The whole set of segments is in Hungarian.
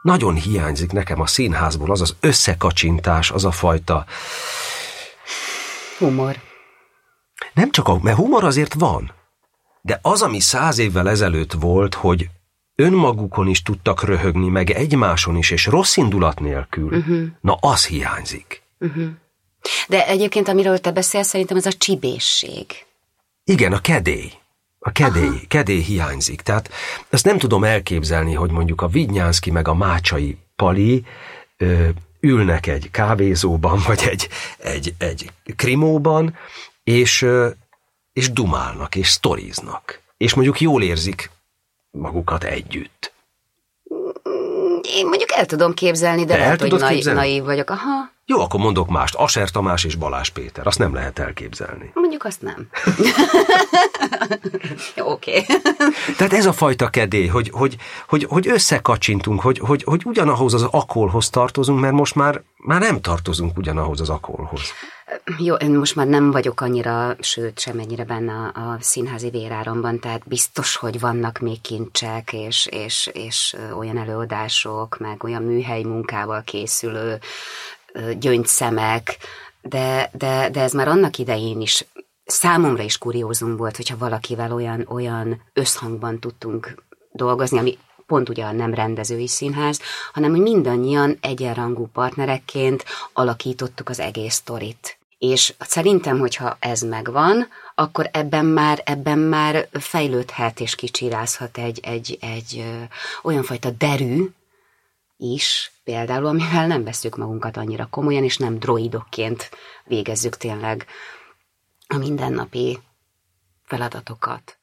Nagyon hiányzik nekem a színházból az az összekacsintás, az a fajta... Humor. Nem csak, mert humor azért van. De az, ami 100 évvel ezelőtt volt, hogy önmagukon is tudtak röhögni, meg egymáson is, és rossz indulat nélkül, na az hiányzik. De egyébként, amiről te beszélsz, szerintem ez a csibészség. Igen, a kedély. A kedély hiányzik. Tehát ezt nem tudom elképzelni, hogy mondjuk a Vidnyánszky meg a Mácsai Pali ülnek egy kávézóban, vagy egy krimóban, és dumálnak, és sztoriznak. És mondjuk jól érzik magukat együtt. Én mondjuk el tudom képzelni, de lehet, hogy naív vagyok. Aha. Jó, akkor mondok mást. Asher Tamás és Balázs Péter. Azt nem lehet elképzelni. Mondjuk azt nem. Oké. Tehát ez a fajta kedély, hogy összekacsintunk, hogy ugyanahoz az akolhoz tartozunk, mert most már nem tartozunk ugyanahoz az akolhoz. Jó, én most már nem vagyok annyira, sőt, semennyire benne a színházi véráramban, tehát biztos, hogy vannak még kincsek, és olyan előadások, meg olyan műhely munkával készülő Gyöngy szemek, de ez már annak idején is számomra is kuriózum volt, hogyha valakivel olyan összhangban tudtunk dolgozni, ami pont ugyan nem rendezői színház, hanem hogy mindannyian egyenrangú partnerekként alakítottuk az egész sztorit. És szerintem, hogyha ez megvan, akkor ebben már fejlődhet és kicsirázhat egy olyan fajta derű is, például, amivel nem veszük magunkat annyira komolyan, és nem droidokként végezzük tényleg a mindennapi feladatokat.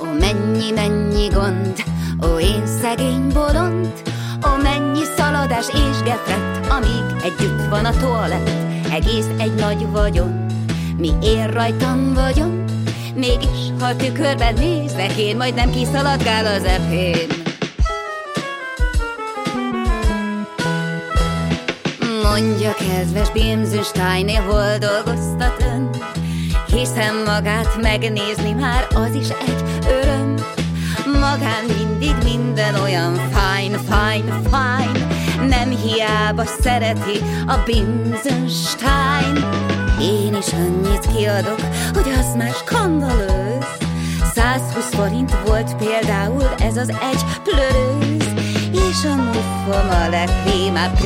Ó, mennyi gond, ó, én szegény bolond, ó, mennyi szaladás és gefrett, amíg együtt van a toalett, egész egy nagy vagyon, mi ér rajtam vagyon. Mégis, ha tükörben nézek én, majd nem kiszaladgál az epén. Mondja, kedves Binzi Steinél, hol dolgoztat ön? Hiszen magát megnézni már az is egy öröm. Magán mindig minden olyan fine. Nem hiába szereti a Binzi Stein. Én is annyit kiadok, hogy az már skandalőz. 120 forint volt például ez az egy plörőz. És a muffom a legprémább,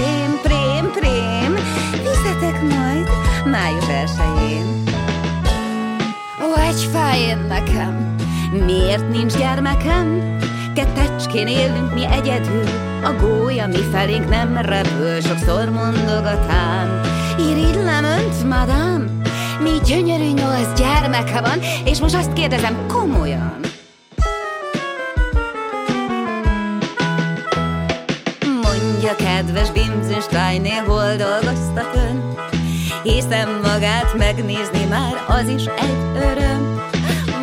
prém. Viszetek majd május 1-én. Ó, egy fájén nekem, miért nincs gyermekem? Kettecskén élünk mi egyedül, a gólya mi felénk nem repül, sokszor mondogatám. Irigylem önt, madám, mi gyönyörű 8 gyermeke van, és most azt kérdezem komolyan. Mondja, kedves Binzi Steinnél, hol dolgoztat ön? Hiszem magát megnézni már az is egy öröm.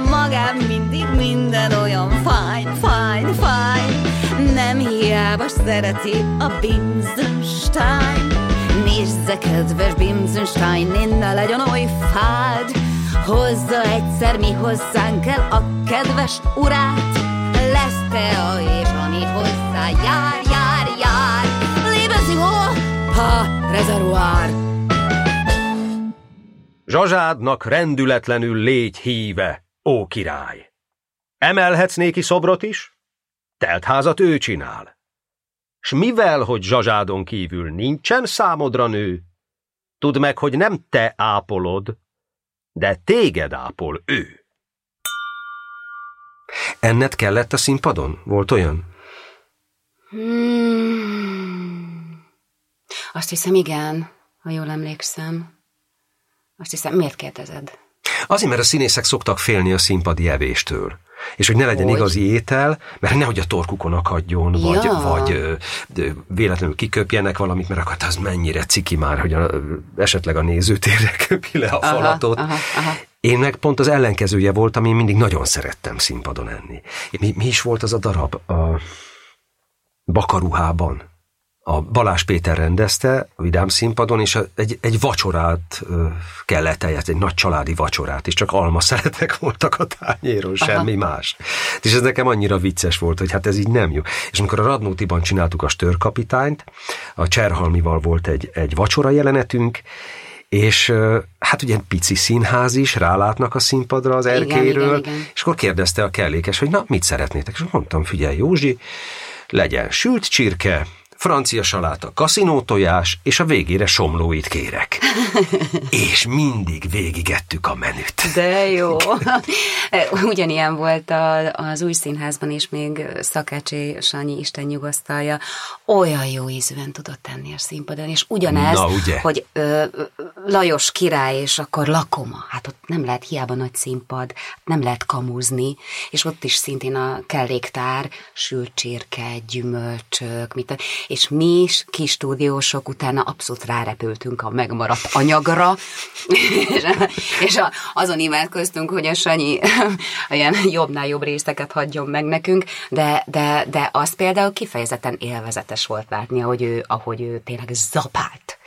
Magám mindig minden olyan fine. Nem hiába szereti a Binzi Stein. Nézze, kedves Binzi Stein, ne legyen oly fád. Hozza egyszer mi hozzánk el a kedves urát. Lesz tea, és ami hozzá jár. Lébezik, ha rezeruár. Zsazsádnak rendületlenül légy híve, ó király. Emelhetsz néki szobrot is? Teltházat ő csinál. S mivel, hogy Zsazsádon kívül nincsen számodra nő, tudd meg, hogy nem te ápolod, de téged ápol ő. Enned kellett a színpadon? Volt olyan? Azt hiszem, igen, ha jól emlékszem. Azt hiszem, miért kérdezed? Azért, mert a színészek szoktak félni a színpadi evéstől. És hogy ne legyen igazi étel, mert nehogy a torkukon akadjon, vagy véletlenül kiköpjenek valamit, mert akkor az mennyire ciki már, hogy esetleg a nézőtérre köpi le a falatot. Aha. Én meg pont az ellenkezője voltam, én mindig nagyon szerettem színpadon enni. Mi is volt az a darab? A Bakaruhában. a Balázs Péter rendezte a Vidám Színpadon, és egy vacsorát kellett eljárt, egy nagy családi vacsorát, és csak almaszeletek voltak a tányéron, semmi más. És ez nekem annyira vicces volt, hogy hát ez így nem jó. És amikor a Radnótiban csináltuk a Störkapitányt, a Cserhalmival volt egy vacsora jelenetünk, és hát ugye pici színház is, rálátnak a színpadra az erkéről, és akkor kérdezte a kellékes, hogy na, mit szeretnétek? És mondtam, figyelj Józsi, legyen sült csirke, francia saláta, kaszinótojás, és a végére somlóit kérek. És mindig végigettük a menüt. De jó. Ugyanilyen volt az új színházban is, még Szakecsi Sanyi, Isten nyugasztalja, olyan jó ízűen tudott tenni a színpadon, és ugyanez, hogy Lajos király, és akkor Lakoma. Hát ott nem lehet, hiába nagy színpad, nem lehet kamúzni, és ott is szintén a kelléktár, sült csirke, gyümölcsök, és mi is kis stúdiósok utána abszolút rárepültünk a megmaradt anyagra, és azon imádkoztunk, hogy a Sanyi olyan jobbnál jobb részeket hagyjon meg nekünk, de az például kifejezetten élvezetes volt látni, ahogy ő tényleg zabált.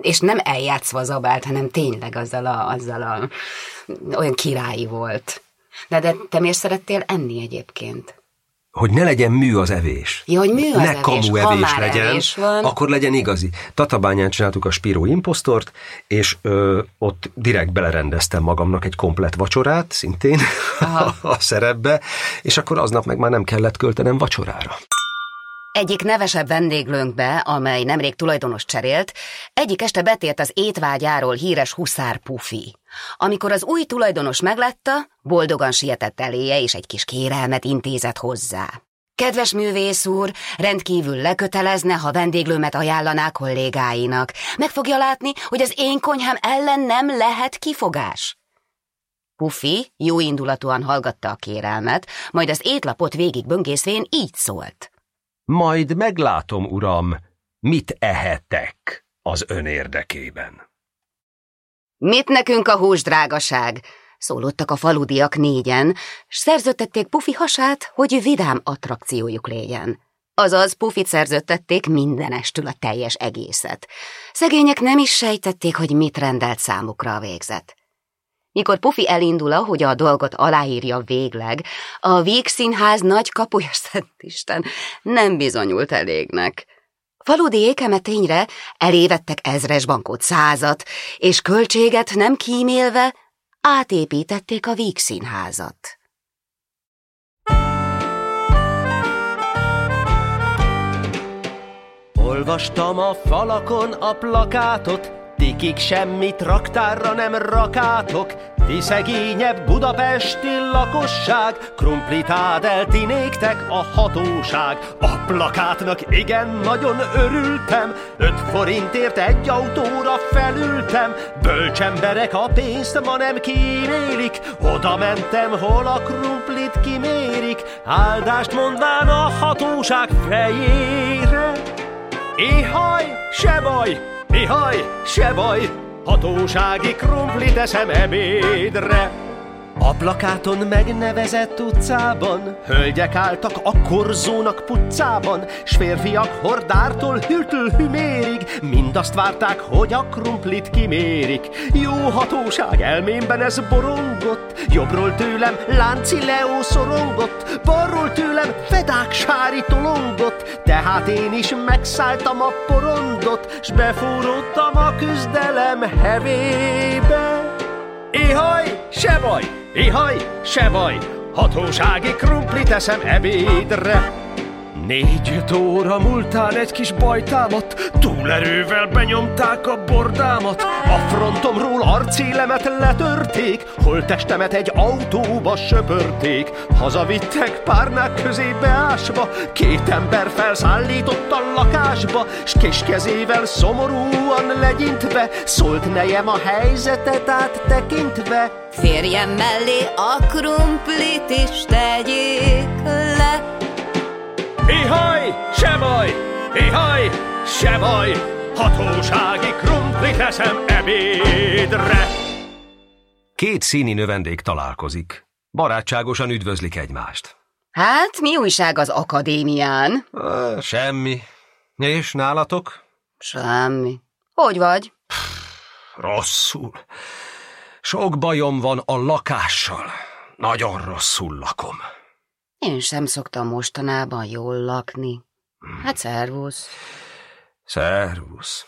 És nem eljátszva zabált, hanem tényleg azzal a olyan királyi volt. De te miért szerettél enni egyébként? Hogy ne legyen mű az evés. Ja, hogy mű az ne evés. Kamu evés legyen, evés van, akkor legyen igazi. Tatabányán csináltuk a Spiró Imosztort, és ott direkt belerendeztem magamnak egy komplett vacsorát, szintén a szerepbe, és akkor aznap meg már nem kellett költenem vacsorára. Egyik nevesebb vendéglőnkbe, amely nemrég tulajdonos cserélt, egyik este betért az étvágyáról híres huszár Pufi. Amikor az új tulajdonos meglátta, boldogan sietett eléje, és egy kis kérelmet intézett hozzá. Kedves művész úr, rendkívül lekötelezne, ha vendéglőmet ajánlaná kollégáinak. Meg fogja látni, hogy az én konyhám ellen nem lehet kifogás. Pufi jóindulatúan hallgatta a kérelmet, majd az étlapot végig böngészvén így szólt. Majd meglátom, uram, mit ehetek az ön érdekében. Mit nekünk a húsdrágaság? Szólottak a faludiak négyen, s szerződtették Pufi hasát, hogy vidám attrakciójuk legyen. Azaz Pufit szerződtették mindenestül a teljes egészet. Szegények nem is sejtették, hogy mit rendelt számukra a végzet. Mikor Pufi elindula, hogy a dolgot aláírja végleg, a Vígszínház nagy kapuja, szentisten, nem bizonyult elégnek. Valódi ékeme tényre elévettek ezresbankót, 100-at, és költséget nem kímélve átépítették a Vígszínházat. Olvastam a falakon a plakátot, tikig semmit raktárra nem rakátok, ti szegényebb budapesti lakosság, krumplitát eltinéktek a hatóság. A plakátnak igen nagyon örültem, 5 forintért egy autóra felültem. Bölcsemberek, a pénzt ma nem kímélik, oda mentem, hol a krumplit kimérik. Áldást mondván a hatóság fejére, ihaj, se baj, ihaj, se baj, hatósági krumplit eszem ebédre. A plakáton megnevezett utcában hölgyek álltak a korzónak puccában, s férfiak hordártól hűtül hümérig mindazt várták, hogy a krumplit kimérik. Jó hatóság, elmémben ez borongott, jobbról tőlem Lánci Leó szorongott, balról tőlem Fedák Sári tolongott, tehát én is megszálltam a porondot, s befúródtam a küzdelem hevébe. Ihaj, se baj, ihaj, se baj, hatósági krumplit eszem ebédre. 4-5 óra múltán egy kis baj támadt, túlerővel benyomták a bordámat. A frontomról arcélemet letörték, holttestemet egy autóba söpörték. Hazavittek párnák közé beásva, 2 ember felszállított a lakásba, s kis kezével szomorúan legyintve szólt nejem a helyzetet áttekintve. Férjem mellé a krumplit is tegyék le. Ihaj, se baj, ihaj, se baj, hatósági krumplit eszem ebédre. 2 színi növendék találkozik. Barátságosan üdvözlik egymást. Hát, mi újság az akadémián? Semmi. És nálatok? Semmi. Hogy vagy? Rosszul. Sok bajom van a lakással. Nagyon rosszul lakom. Én sem szoktam mostanában jól lakni. Hát szervusz. Szervusz.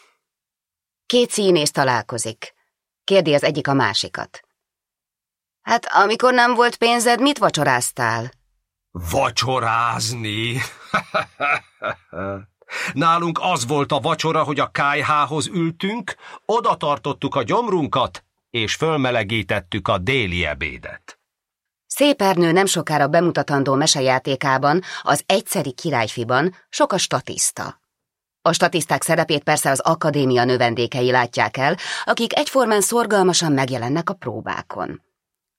Két színész találkozik. Kérdi az egyik a másikat. Hát amikor nem volt pénzed, mit vacsoráztál? Vacsorázni? Nálunk az volt a vacsora, hogy a kályhához ültünk, oda tartottuk a gyomrunkat, és fölmelegítettük a déli ebédet. Szépernő nem sokára bemutatandó mesejátékában, az egyszeri királyfiban sok a statiszta. A statiszták szerepét persze az akadémia növendékei látják el, akik egyformán szorgalmasan megjelennek a próbákon.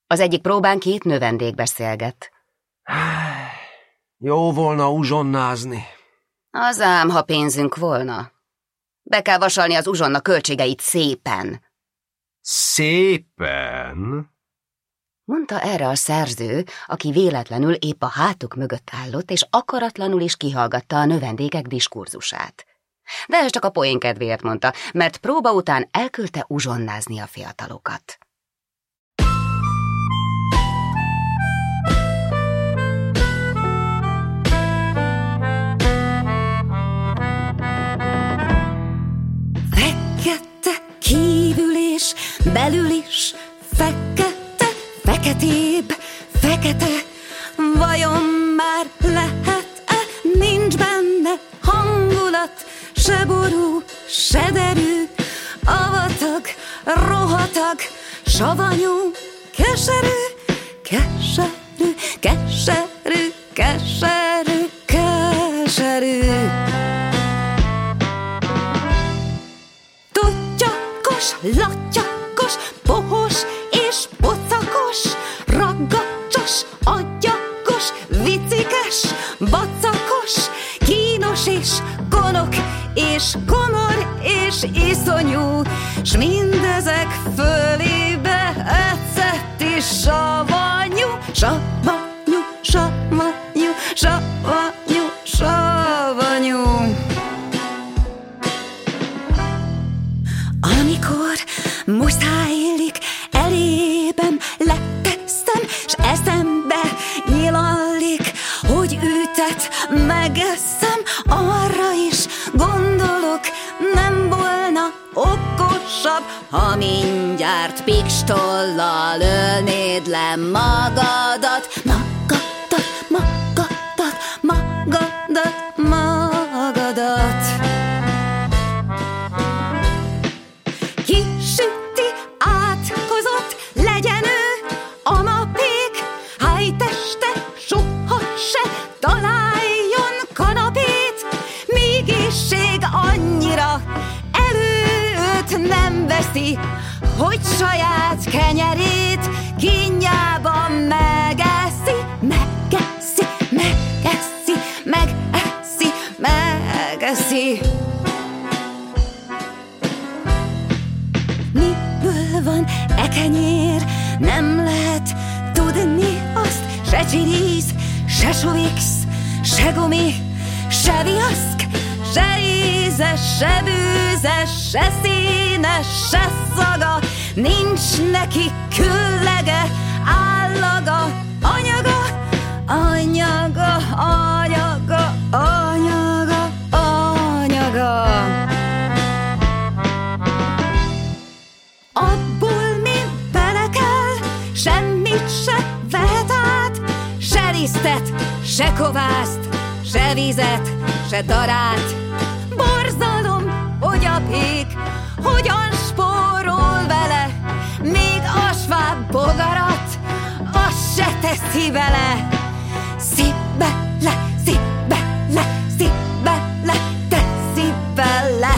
Az egyik próbán két növendék beszélget. Jó volna uzsonnázni. Az ám, ha pénzünk volna. Be kell vasalni az uzsonna költségeit szépen. Szépen? Mondta erre a szerző, aki véletlenül épp a hátuk mögött állott, és akaratlanul is kihallgatta a növendékek diskurzusát. De ez csak a poén kedvéért mondta, mert próba után elküldte uzsonnázni a fiatalokat. Kívül és belül is fekete, feketébb, fekete. Vajon már lehet-e, nincs benne hangulat, se ború, se derű, avatag, rohatag, savanyú, keserű, keserű, keserű, keserű, keserű. Latyakos, pohos és pocakos, raggacsos, agyakos, vicikes, bacakos, kínos és konok, és komor és iszonyú, s mindezek fölébe ecett is savanyú, savanyú, savanyú, savanyú, savanyú. Muszáj illik, elébem leteszem, s eszembe nyilallik, hogy ütet megeszem, arra is gondolok, nem volna okosabb, ha mindjárt pikstollal ölnéd le magadat, magadat, magadat, magadat, magadat. Hogy saját kenyerét kínjában megeszi, megeszi, megeszi, megeszi, megeszi. Miből van e kenyér? Nem lehet tudni azt, se csiríz, se sovix, se gumi, se viaszk, se ízes, se bűzes, se színes, se szaga, nincs neki küllege, állaga, anyaga, anyaga, anyaga, anyaga, anyaga. Abból mi bele kell, semmit se vehet át, se lisztet, se kovászt, se vizet, se darát. Borzalom, hogy a pék hogyan spórol vele, még a sváb bogarat azt se teszi vele. Szép bele, teszi bele.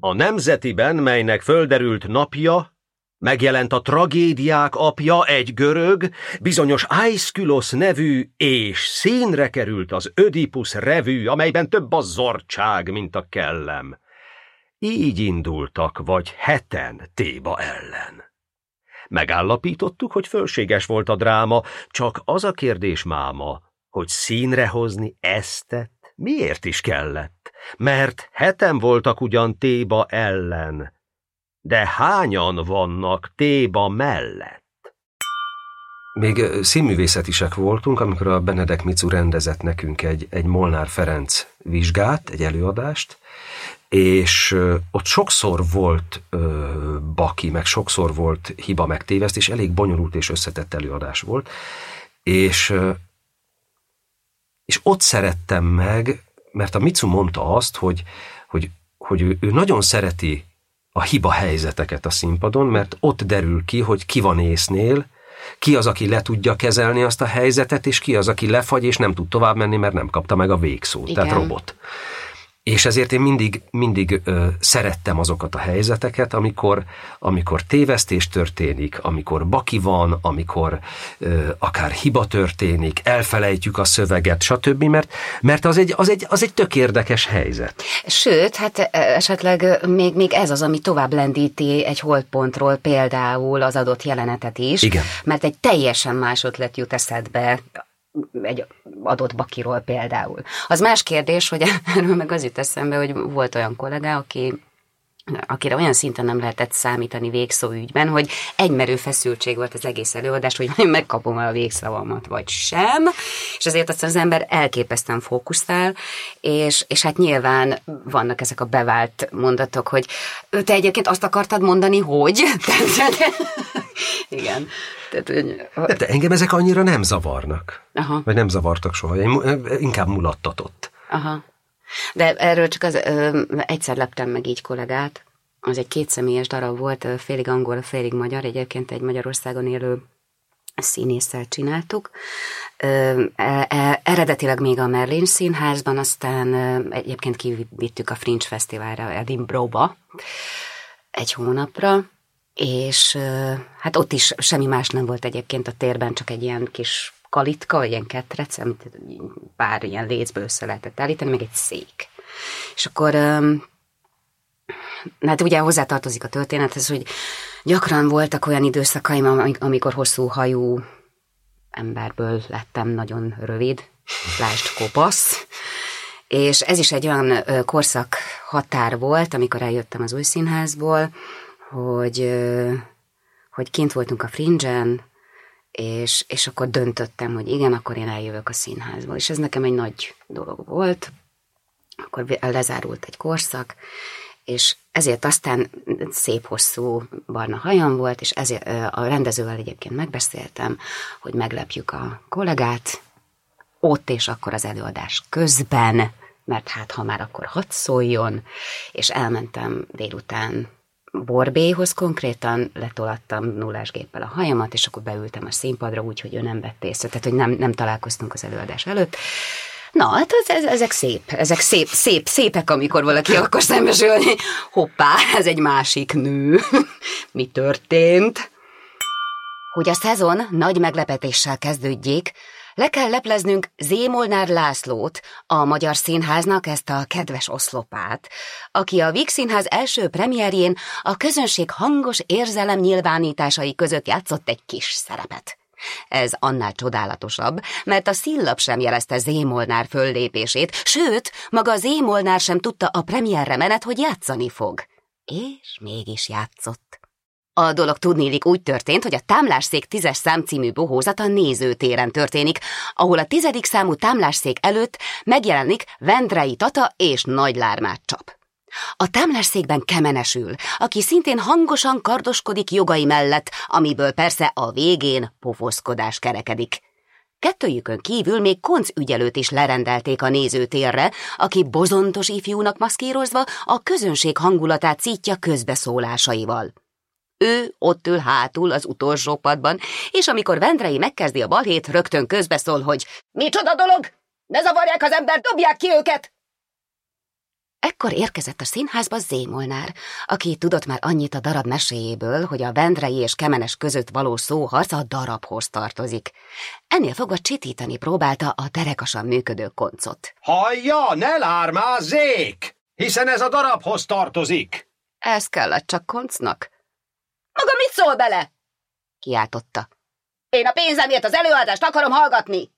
A Nemzetiben, melynek földerült napja, megjelent a tragédiák apja, egy görög, bizonyos Aiszkülosz nevű, és színre került az Ödipusz revű, amelyben több a zortság, mint a kellem. Így indultak vagy heten Téba ellen. Megállapítottuk, hogy fölséges volt a dráma, csak az a kérdés máma, hogy színre hozni eztet miért is kellett, mert heten voltak ugyan Téba ellen, de hányan vannak Téba mellett? Még színművészetisek voltunk, amikor a Benedek Mitsu rendezett nekünk egy Molnár Ferenc vizsgát, egy előadást, és ott sokszor volt baki, meg sokszor volt hiba, meg tévesztés, elég bonyolult és összetett előadás volt, és ott szerettem meg, mert a Mitsu mondta azt, hogy ő nagyon szereti a hiba helyzeteket a színpadon, mert ott derül ki, hogy ki van észnél, ki az, aki le tudja kezelni azt a helyzetet, és ki az, aki lefagy, és nem tud tovább menni, mert nem kapta meg a végszót, igen. Tehát robot. És ezért én mindig szerettem azokat a helyzeteket, amikor tévesztés történik, amikor baki van, amikor akár hiba történik, elfelejtjük a szöveget, stb., mert az egy tök érdekes helyzet. Sőt, hát esetleg még ez az, ami tovább lendíti egy holdpontról például az adott jelenetet is, igen. Mert egy teljesen más ötlet jut eszedbe, egy adott bakiról például. Az más kérdés, hogy erről meg az jut eszembe, hogy volt olyan kollega, akire olyan szinten nem lehetett számítani végszó ügyben, hogy egymerő feszültség volt az egész előadás, hogy majd megkapom a végszavamat, vagy sem, és azért aztán az ember elképesztően fókuszál, és hát nyilván vannak ezek a bevált mondatok, hogy te egyébként azt akartad mondani, hogy... Igen. De engem ezek annyira nem zavarnak. Aha. Vagy nem zavartak soha. Inkább mulattatott. Aha. De erről csak egyszer leptem meg így kollégát. Az egy kétszemélyes darab volt, félig angol, félig magyar. Egyébként egy Magyarországon élő színésszel csináltuk. Eredetileg még a Merlin Színházban, aztán egyébként kivittük a Fringe Fesztiválra, Edinburghba egy hónapra. És hát ott is semmi más nem volt egyébként a térben, csak egy ilyen kis kalitka, ilyen ketrec, amit pár ilyen lécből össze lehetett állítani, meg egy szék. És akkor, hát ugye hozzátartozik a történethez, hogy gyakran voltak olyan időszakaim, amikor hosszú hajú emberből lettem nagyon rövid, lásd kopasz, és ez is egy olyan korszak határ volt, amikor eljöttem az új színházból, hogy kint voltunk a Fringen, és akkor döntöttem, hogy igen, akkor én eljövök a színházba. És ez nekem egy nagy dolog volt. Akkor lezárult egy korszak, és ezért aztán szép hosszú barna hajam volt, és ezért a rendezővel egyébként megbeszéltem, hogy meglepjük a kollégát ott és akkor az előadás közben, mert hát ha már akkor hadd szóljon, és elmentem délután Borbéhoz konkrétan, letolattam nullás géppel a hajamat, és akkor beültem a színpadra úgy, hogy ő nem vett észre, tehát hogy nem találkoztunk az előadás előtt. Na, hát ezek szépek, amikor valaki akkor szembesül, hogy hoppá, ez egy másik nő. Mi történt? Hogy a szezon nagy meglepetéssel kezdődjék, le kell lepleznünk Zémolnár Lászlót, a Magyar Színháznak ezt a kedves oszlopát, aki a Vígszínház első premierjén a közönség hangos érzelem nyilvánításai között játszott egy kis szerepet. Ez annál csodálatosabb, mert a színlap sem jelezte Zémolnár föllépését, sőt, maga Zémolnár sem tudta a premierre menet, hogy játszani fog. És mégis játszott. A dolog tudniillik úgy történt, hogy a Támlásszék 10-es számcímű bohózata nézőtéren történik, ahol a 10. számú Támlásszék előtt megjelenik Vendrei Tata és Nagy Lármát Csap. A Támlásszékben Kemenesül, aki szintén hangosan kardoskodik jogai mellett, amiből persze a végén pofoszkodás kerekedik. Kettőjükön kívül még Konc ügyelőt is lerendelték a nézőtérre, aki bozontos ifjúnak maszkírozva a közönség hangulatát szítja közbeszólásaival. Ő ott ül hátul az utolsó padban, és amikor Vendrei megkezdi a balhét, rögtön közbeszól, hogy micsoda dolog! Ne zavarják az ember, dobják ki őket! Ekkor érkezett a színházba Zémolnár, aki tudott már annyit a darab meséjéből, hogy a Vendrei és Kemenes között való szóharc a darabhoz tartozik. Ennél fogva csitítani próbálta a derekasan működő Koncot. Hallja, ne lármázzék! Hiszen ez a darabhoz tartozik! Ez kellett csak Koncnak. Maga mit szól bele? kiáltotta. Én a pénzemért az előadást akarom hallgatni!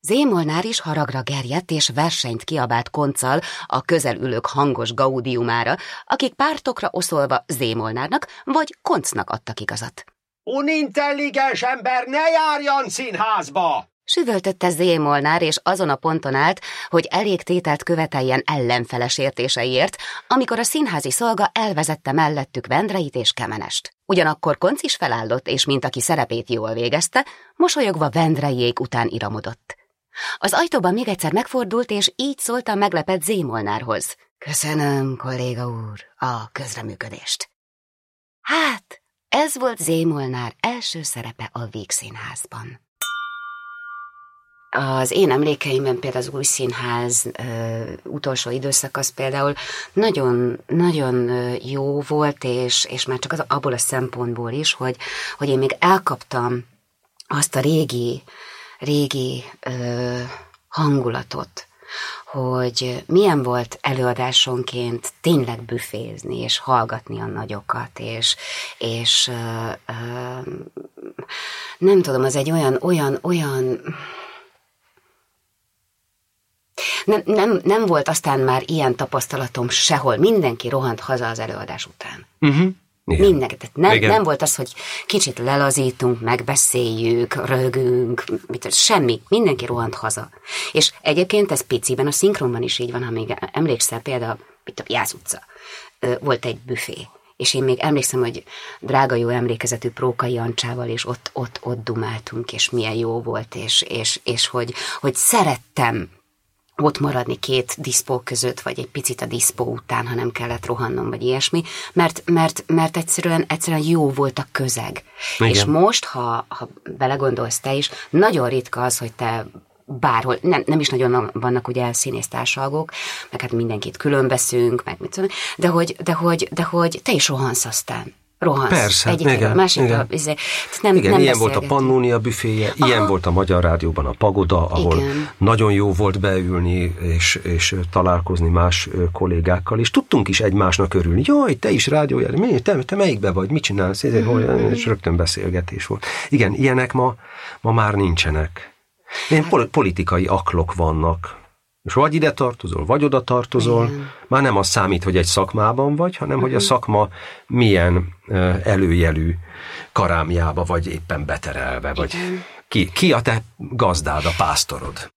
Zémolnár is haragra gerjedt és versenyt kiabált konccal a közelülők hangos gaudiumára, akik pártokra oszolva Zémolnárnak vagy Koncnak adtak igazat. Unintelligens ember ne járjon színházba! Süvöltötte Zémolnár, és azon a ponton állt, hogy elég tételt követeljen ellenfeles értéseiért, amikor a színházi szolga elvezette mellettük Vendreit és Kemenest. Ugyanakkor Konc is felállott, és mint aki szerepét jól végezte, mosolyogva Vendreiék után iramodott. Az ajtóban még egyszer megfordult, és így szólt a meglepett Zémolnárhoz. Köszönöm, kolléga úr, a közreműködést. Hát, ez volt Zémolnár első szerepe a Vígszínházban. Az én emlékeimben például az új színház utolsó időszak az például nagyon-nagyon jó volt, és már csak abból a szempontból is, hogy én még elkaptam azt a régi hangulatot, hogy milyen volt előadásonként tényleg büfézni, és hallgatni a nagyokat, és nem tudom, az egy olyan Nem volt aztán már ilyen tapasztalatom sehol. Mindenki rohant haza az előadás után. Uh-huh. Mindenki. Tehát nem volt az, hogy kicsit lelazítunk, megbeszéljük, rögünk, semmi. Mindenki rohant haza. És egyébként ez piciben, a szinkronban is így van, ha még emlékszel, például Jász utca volt egy büfé. És én még emlékszem, hogy drága jó emlékezetű Prókai Ancsával, és ott dumáltunk, és milyen jó volt, és hogy szerettem ott maradni két diszpó között, vagy egy picit a diszpó után, ha nem kellett rohannom, vagy ilyesmi, mert egyszerűen jó volt a közeg. Igen. És most, ha belegondolsz te is, nagyon ritka az, hogy te bárhol, nem is nagyon vannak ugye színésztársalgók, meg hát mindenkit különbeszünk, meg mit tudom, de hogy te is rohansz aztán. Persze, igen. Másikra, igen. Nem ilyen volt a Pannónia büféje, ilyen volt a Magyar Rádióban a Pagoda, ahol igen. Nagyon jó volt beülni és találkozni más kollégákkal, és tudtunk is egymásnak örülni. Jaj, te is rádiójel, te melyikbe vagy, mit csinálsz? Mm-hmm. És rögtön beszélgetés volt. Igen, ilyenek ma már nincsenek. Ilyen politikai aklok vannak. És vagy ide tartozol, vagy oda tartozol, igen. Már nem az számít, hogy egy szakmában vagy, hanem hogy a szakma milyen előjelű karámjába vagy éppen beterelve, vagy ki a te gazdád, a pásztorod.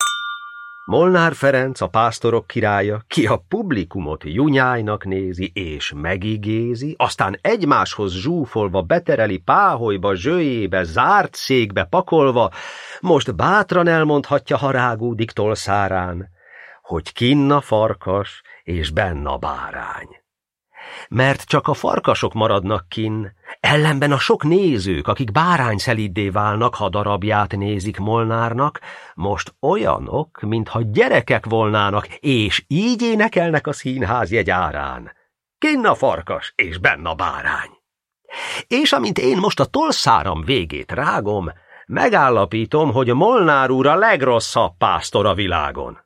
Molnár Ferenc, a pásztorok királya, ki a publikumot junyájnak nézi és megigézi, aztán egymáshoz zsúfolva betereli páholyba, zsöjébe, zárt székbe pakolva, most bátran elmondhatja, ha rágódik tolszárán, hogy kinn a farkas és benn a bárány. Mert csak a farkasok maradnak kinn, ellenben a sok nézők, akik bárányszelíddé válnak, ha darabját nézik Molnárnak, most olyanok, mintha gyerekek volnának, és így énekelnek a színház jegyárán. Kinn a farkas és benn a bárány. És amint én most a tolszáram végét rágom, megállapítom, hogy Molnár úr a legrosszabb pásztor a világon.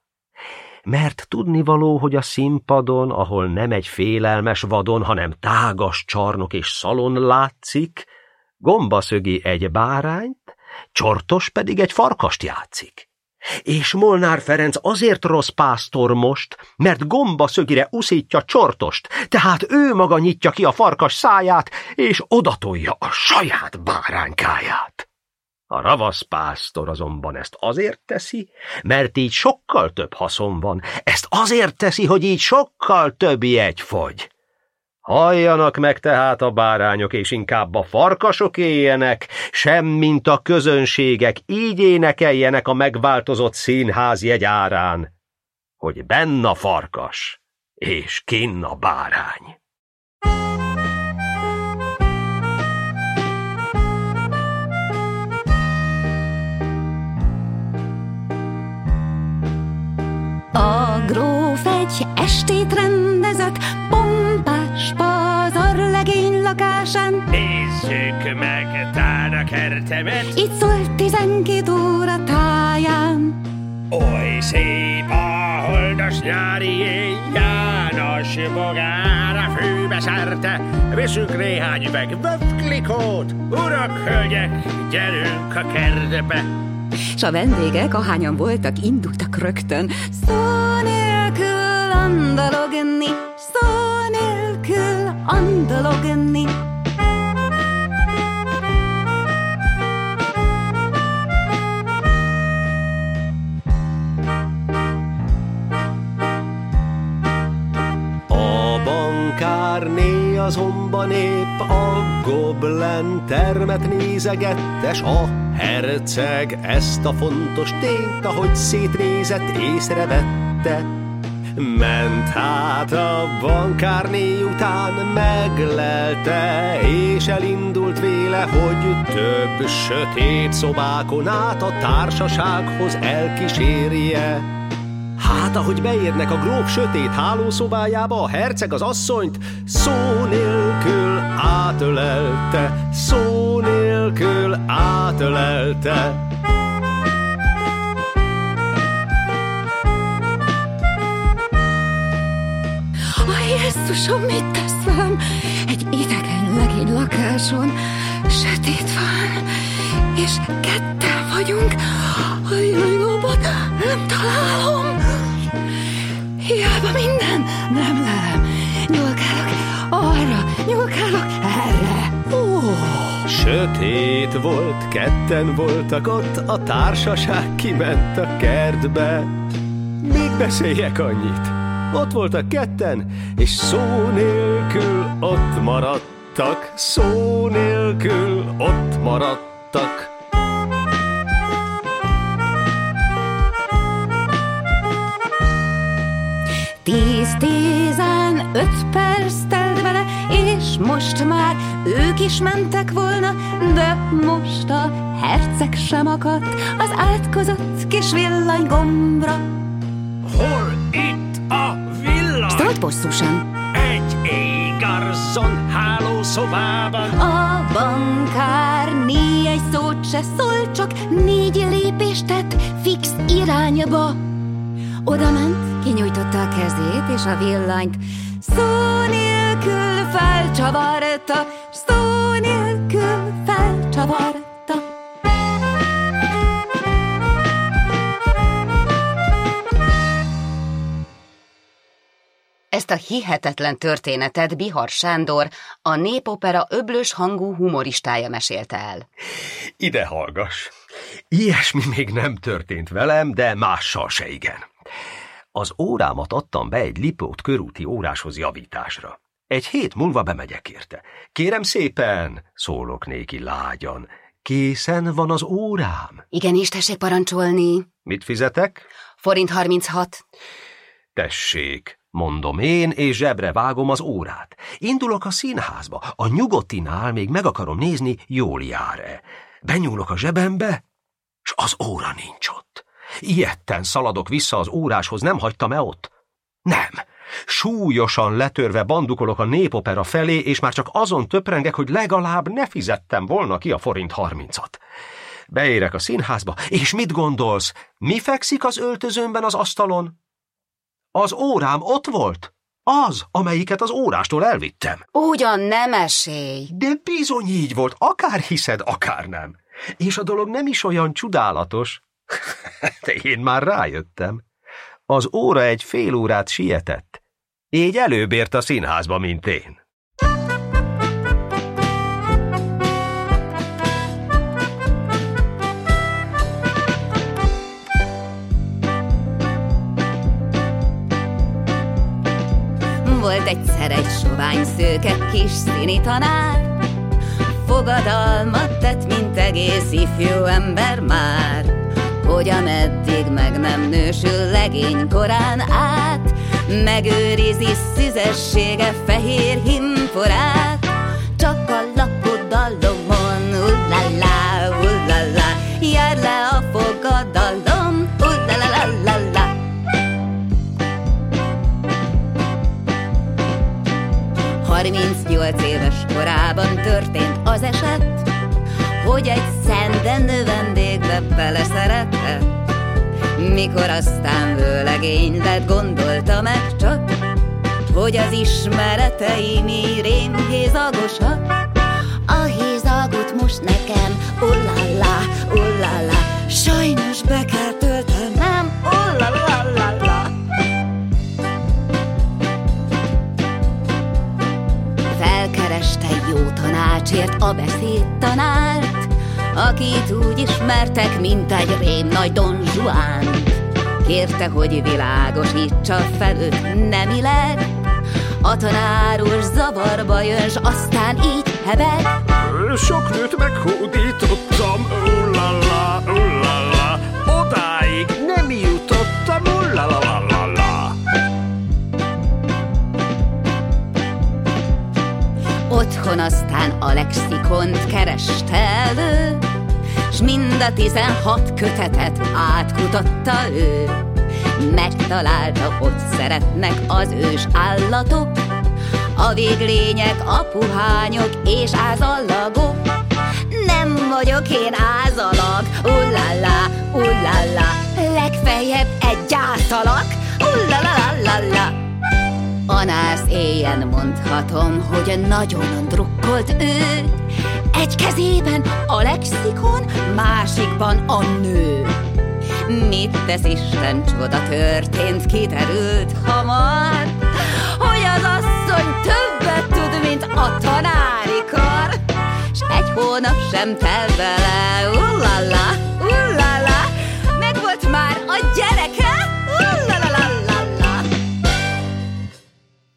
Mert tudnivaló, hogy a színpadon, ahol nem egy félelmes vadon, hanem tágas csarnok és szalon látszik, gombaszögi egy bárányt, Csortos pedig egy farkast játszik. És Molnár Ferenc azért rossz pásztor most, mert gombaszögire uszítja Csortost, tehát ő maga nyitja ki a farkas száját, és odatolja a saját báránykáját. A ravasz pásztor azonban ezt azért teszi, mert így sokkal több haszon van. Ezt azért teszi, hogy így sokkal több jegy fogy. Halljanak meg tehát a bárányok, és inkább a farkasok éljenek, semmint a közönségek, így énekeljenek a megváltozott színház jegyárán, hogy benn a farkas, és kinn a bárány. A gróf egy estét rendezett pompás pazarlegény lakásán. Nézzük meg tán a kertemet, itt szólt 12 óra táján. Oly szép a holdas nyári éjjel, János bogár a fű. besárte, viszünk néhány üveg vöfklikót. Urak, hölgyek, gyerünk a kertbe! S a vendégek, ahányan voltak, indultak rögtön. Szó nélkül andalogni, szó nélkül andalogni. Bankárné azonban épp a goblen termet nézegettes, a herceg ezt a fontos tényt, ahogy szétnézett, észrevette. Ment hát a bankárné után, meglelte, és elindult véle, hogy több sötét szobákon át a társasághoz elkísérje. Hát, ahogy beérnek a gróf sötét hálószobájába, a herceg az asszonyt szó nélkül átölelte, szó nélkül átölelte. A Jézusom, mit teszem? Egy idegen legény lakáson sötét van, és ketten vagyunk, a villanylóbot nem találom. Hiába minden, nem lelem. Nyúlkálok arra, nyúlkálok erre. Sötét volt, ketten voltak ott, a társaság kiment a kertbe. Még beszéljek annyit. Ott voltak ketten, és szó nélkül ott maradtak. Szó nélkül ott maradtak. Tíz-tizenöt perc telt vele, és most már ők is mentek volna, de most a herceg sem akadt az átkozott kis villanygombra. Hol itt a villany? Strolt bosszusan. Egy égarzon hálószobában. A bankárné egy szót se szólt, csak 4 lépést tett fix irányba. Oda ment, kinyújtotta a kezét és a villanyt szó nélkül felcsavarta, szó nélkül felcsavarta. Ezt a hihetetlen történetet Bihar Sándor, a Népopera öblös hangú humoristája mesélte el. Ide hallgass! Ilyesmi még nem történt velem, de mással se igen. Az órámat adtam be egy Lipót körúti óráshoz javításra. Egy hét múlva bemegyek érte. Kérem szépen, szólok néki lágyan. Készen van az órám? Igenis, tessék parancsolni. Mit fizetek? Forint 36. Tessék, mondom én, és zsebre vágom az órát. Indulok a színházba. A Nyugodtinál még meg akarom nézni, jól jár-e. Benyúlok a zsebembe, s az óra nincs ott. Ijetten szaladok vissza az óráshoz, nem hagytam-e ott? Nem. Súlyosan letörve bandukolok a Népopera felé, és már csak azon töprengek, hogy legalább ne fizettem volna ki a forint 30-at. Beérek a színházba, és mit gondolsz? Mi fekszik az öltözőmben az asztalon? Az órám ott volt? Az, amelyiket az órástól elvittem. Ugyan nem esély. De bizony így volt, akár hiszed, akár nem. És a dolog nem is olyan csodálatos. De én már rájöttem. Az óra egy fél órát sietett. Így előbb ért a színházba, mint én. Volt egyszer egy sovány szőke kis színi tanár, fogadalmat tett, mint egész ifjú ember már, hogy ameddig meg nem nősül legény korán át, megőrizi szüzessége fehér himporát. Csak a lakodalomon, ullalá, ullalá, jár le a fogadalom, ullalalala. Harmincnyolc éves korában történt az eset, hogy egy szende növendékbe beleszeretett. Mikor aztán vőlegény lett, gondolta meg csak, hogy az ismereteim írém hézagosak. A hézagot most nekem, ullallá, ullallá, sajnos be kell töltenem, ullallallallá. Felkereste jó tanácsért a beszédtanárt, akit úgy ismertek, mint egy rém nagy Don Juan-t. Kérte, hogy világosítsa fel őt nemileg, a tanár úr zavarba jön, s aztán így hebeg. Sok nőt meghódítottam, ullala, ullala, odáig nem jutottam, ullala. Otthon aztán a lexikont kereste elő, s mind a 16 kötetet átkutatta ő. Megtalálta, hogy szeretnek az ős állatok, a véglények, a puhányok és ázallagok. Nem vagyok én ázalag, ullallá, ullallá, legfeljebb egy átalak, ullallallallá. Anász éjjel mondhatom, hogy nagyon drukkolt ő, egy kezében a lexikon, másikban a nő. Mit tesz Isten, csoda történt, kiderült hamar, hogy az asszony többet tud, mint a tanári kar. S egy hónap sem telt vele, ullala, ullala, meg volt már a gyereke, ullala.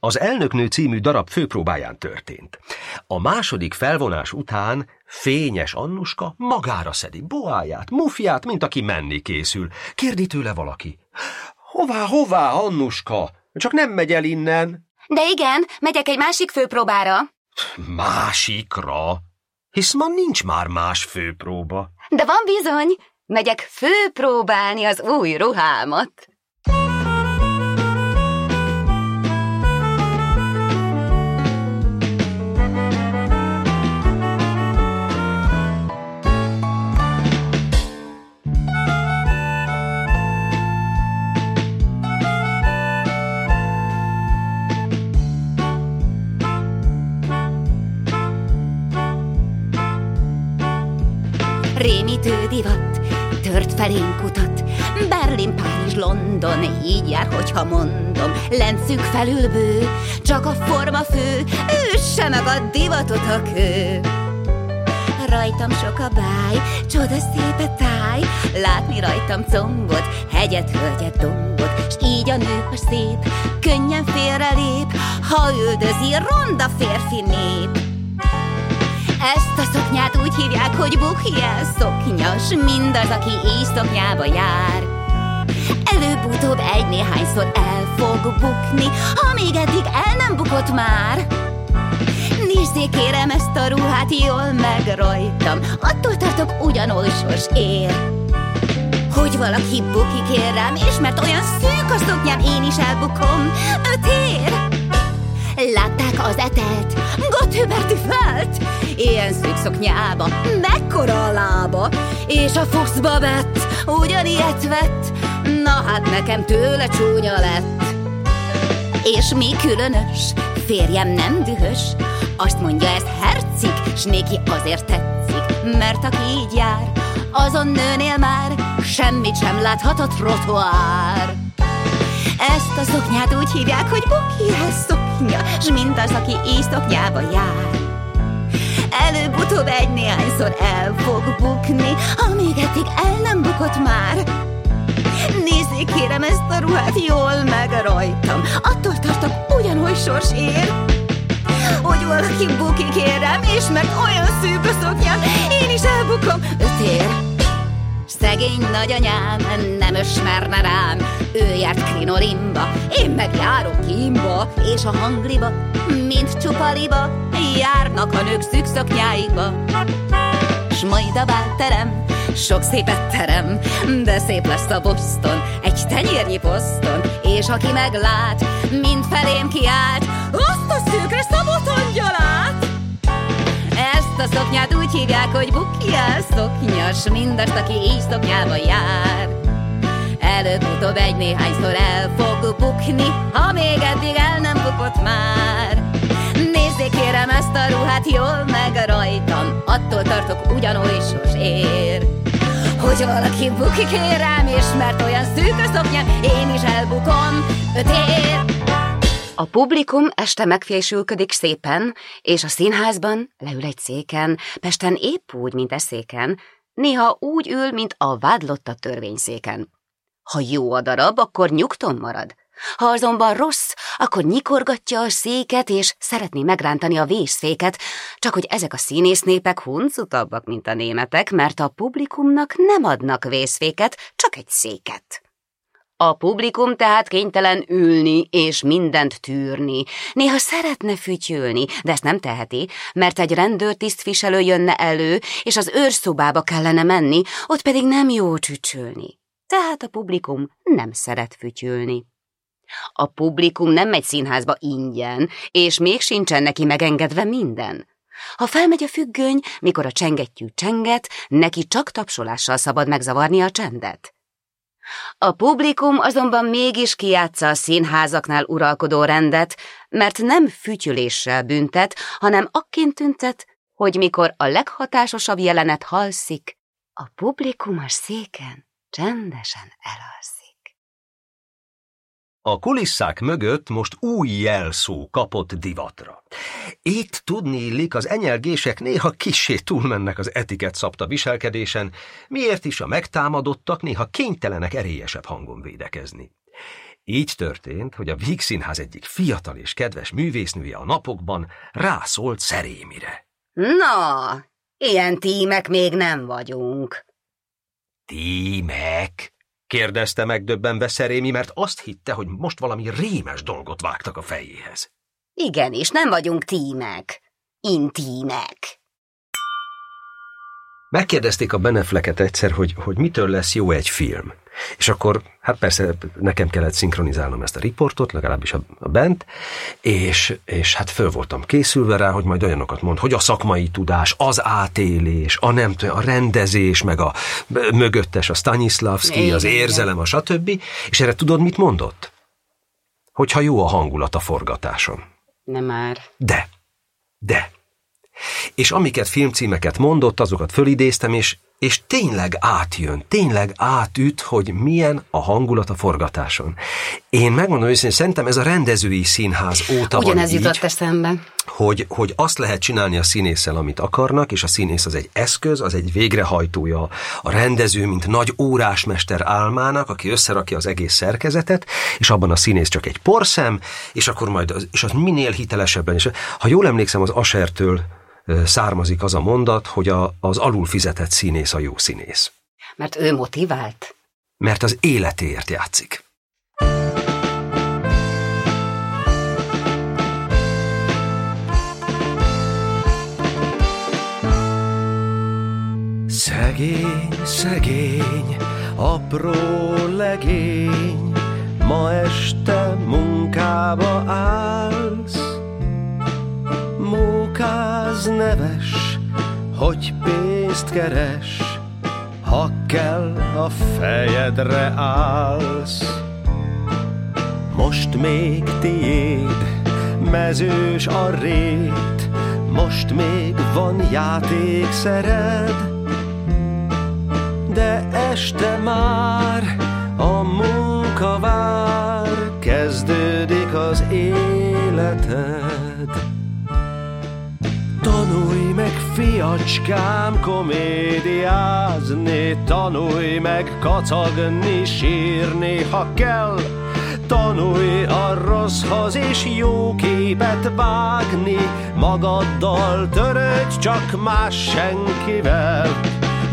Az Elnöknő című darab főpróbáján történt. A második felvonás után fényes Annuska magára szedi boáját, mufját, mint aki menni készül. Kérdi tőle valaki. Hová, hová, Annuska? Csak nem megy el innen. De igen, megyek egy másik főpróbára. Másikra? Hisz ma nincs már más főpróba. De van bizony, megyek főpróbálni az új ruhámat. Rémítő divat, tört felénk utat, Berlin, Párizs, London, így jár, hogyha mondom. Lencünk felülbő, csak a forma fő, üsse meg a divatot a kő. Rajtam sok a báj, csoda szép a táj, látni rajtam combot, hegyet, hölgyet, dombot. S így a nő, a szép, könnyen félrelép, ha üldözi ronda férfi nép. Ezt a szoknyát úgy hívják, hogy buhjel szoknyas, mindaz, aki így szoknyába jár. Előbb-utóbb egy-néhányszor el fog bukni, amíg eddig el nem bukott már. Nézzék, kérem, ezt a ruhát jól meg rajtam, attól tartok ugyanolyan sors ér. Hogy valaki buki, kérem, és mert olyan szűk a szoknyám, én is elbukom, 5 ér. Látták az etelt, Gotthüberti felt, ilyen szűk szoknyába, mekkora a lába, és a foszba vett, ugyanilyet vett, na hát nekem tőle csúnya lett. És mi különös, férjem nem dühös, azt mondja, ez hercik, s néki azért tetszik, mert aki így jár, azon nőnél már semmit sem láthat a trotoár. Ezt a szoknyát úgy hívják, hogy bukihez szoknya, s mindaz, aki így szoknyába jár. Előbb-utóbb egy-néhányszor el fog bukni, amíg eddig el nem bukott már. Nézzék, kérem, ezt a ruhát jól meg rajtam, attól tartok ugyanoly sors ér. Hogy valaki buki, kérem, és mert olyan szűk a szoknyám, én is elbukom, 5 ér. Szegény nagyanyám nem ösmerne rám, ő járt krinolimba, én meg járok imba, és a hangliba, mint csupaliba, járnak a nők szűk szoknyáikba. S majd a bálterem, sok szépet terem, de szép lesz a Boston, egy tenyérnyi poszton, és aki meglát, mind felém kiált, azt a szűkre szabott angyalát. Ezt a szoknyát úgy hívják, hogy bukjál szoknyas, mindazt, aki így szoknyába jár. előbb-utóbb egy-néhányszor el fog bukni, ha még eddig el nem bukott már. Nézzék kérem ezt a ruhát, jól meg rajtam, attól tartok ugyanúgy sos ér. Hogy valaki buki kérem, és mert olyan szűk a szoknyám, én is elbukom öt ér. A publikum este megfésülködik szépen, és a színházban leül egy széken, Pesten épp úgy, mint eszéken, néha úgy ül, mint a vádlott a törvényszéken. Ha jó a darab, akkor nyugton marad. Ha azonban rossz, akkor nyikorgatja a széket, és szeretné megrántani a vészféket, csak hogy ezek a színésznépek huncutabbak, mint a németek, mert a publikumnak nem adnak vészféket, csak egy széket. A publikum tehát kénytelen ülni és mindent tűrni. Néha szeretne fütyülni, de ezt nem teheti, mert egy rendőrtisztviselő jönne elő, és az őrszobába kellene menni, ott pedig nem jó csücsülni. Tehát a publikum nem szeret fütyülni. A publikum nem megy színházba ingyen, és még sincsen neki megengedve minden. Ha felmegy a függöny, mikor a csengettyű csenget, neki csak tapsolással szabad megzavarni a csendet. A publikum azonban mégis kijátsza a színházaknál uralkodó rendet, mert nem fütyüléssel büntet, hanem akként tüntet, hogy mikor a leghatásosabb jelenet halszik, a publikum a széken csendesen elalszik. A kulisszák mögött most új jelszó kapott divatra. Itt tudniillik, az enyelgések néha kissé túlmennek az etikett szabta viselkedésen, miért is a megtámadottak néha kénytelenek erélyesebb hangon védekezni. Így történt, hogy a Vígszínház egyik fiatal és kedves művésznője a napokban rászólt Szerémire. Na, ilyen tímek még nem vagyunk. Tímek? Kérdezte megdöbbenve Szerémi, mert azt hitte, hogy most valami rémes dolgot vágtak a fejéhez. Igenis, nem vagyunk tímek. Intímek. Megkérdezték a Benefleket egyszer, hogy mitől lesz jó egy film. És akkor, hát persze nekem kellett szinkronizálnom ezt a riportot, legalábbis a bent, és hát föl voltam készülve rá, hogy majd olyanokat mond, hogy a szakmai tudás, az átélés, a rendezés, meg a mögöttes, a Stanislavski, az érzelem, a stb. És erre tudod, mit mondott? Hogyha jó a hangulat a forgatáson. Nem már. De. És amiket filmcímeket mondott, azokat fölidéztem, és tényleg átjön, tényleg átüt, hogy milyen a hangulat a forgatáson. Én megmondom őszintén, szerintem ez a rendezői színház óta van így. Ugyanez jutott eszembe. Hogy azt lehet csinálni a színésszel, amit akarnak, és a színész az egy eszköz, az egy végrehajtója. A rendező, mint nagy órásmester álmának, aki összerakja az egész szerkezetet, és abban a színész csak egy porszem, és akkor majd az minél hitelesebben. És ha jól emlékszem, az Ashertől származik az a mondat, hogy az alul fizetett színész a jó színész. Mert ő motivált? Mert az életéért játszik. Szegény, szegény, apró legény, ma este munkába állsz. Mókáz neves, hogy pénzt keres, ha kell, a fejedre állsz. Most még tiéd, mezős a rét, most még van játékszered, de este már a munka vár, kezdődik az életed. Tanulj meg, fiacskám, komédiázni, tanulj meg kacagni, sírni, ha kell. Tanulj a rosszhoz és jó képet vágni, magaddal törődj, csak más senkivel.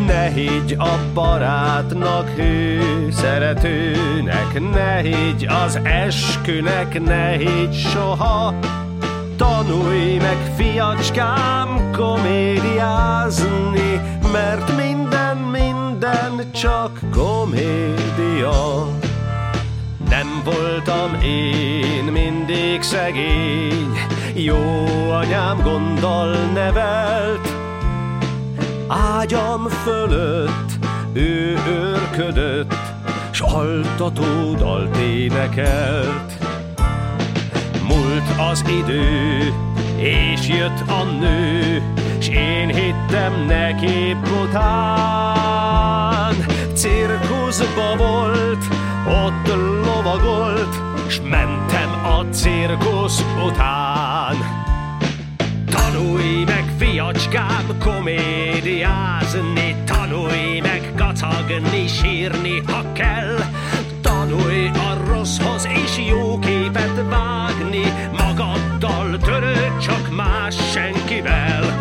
Ne higgy a barátnak, hű szeretőnek, ne higgy az eskünek, ne higgy soha. Tanulj meg, fiacskám, komédiázni, mert minden csak komédia. Nem voltam én mindig szegény, jó anyám gonddal nevelt. Ágyam fölött ő őrködött, s altató dalt énekelt. Múlt az idő, és jött a nő, s én hittem neki botán. Cirkuszba volt, ott lovagolt, s mentem a cirkusz után. Tanulj meg, fiacskám, komédiázni, tanulj meg kacagni, sírni, ha kell. Tanulj a rosszhoz is jó képet vágni, magaddal törő, csak más senkivel.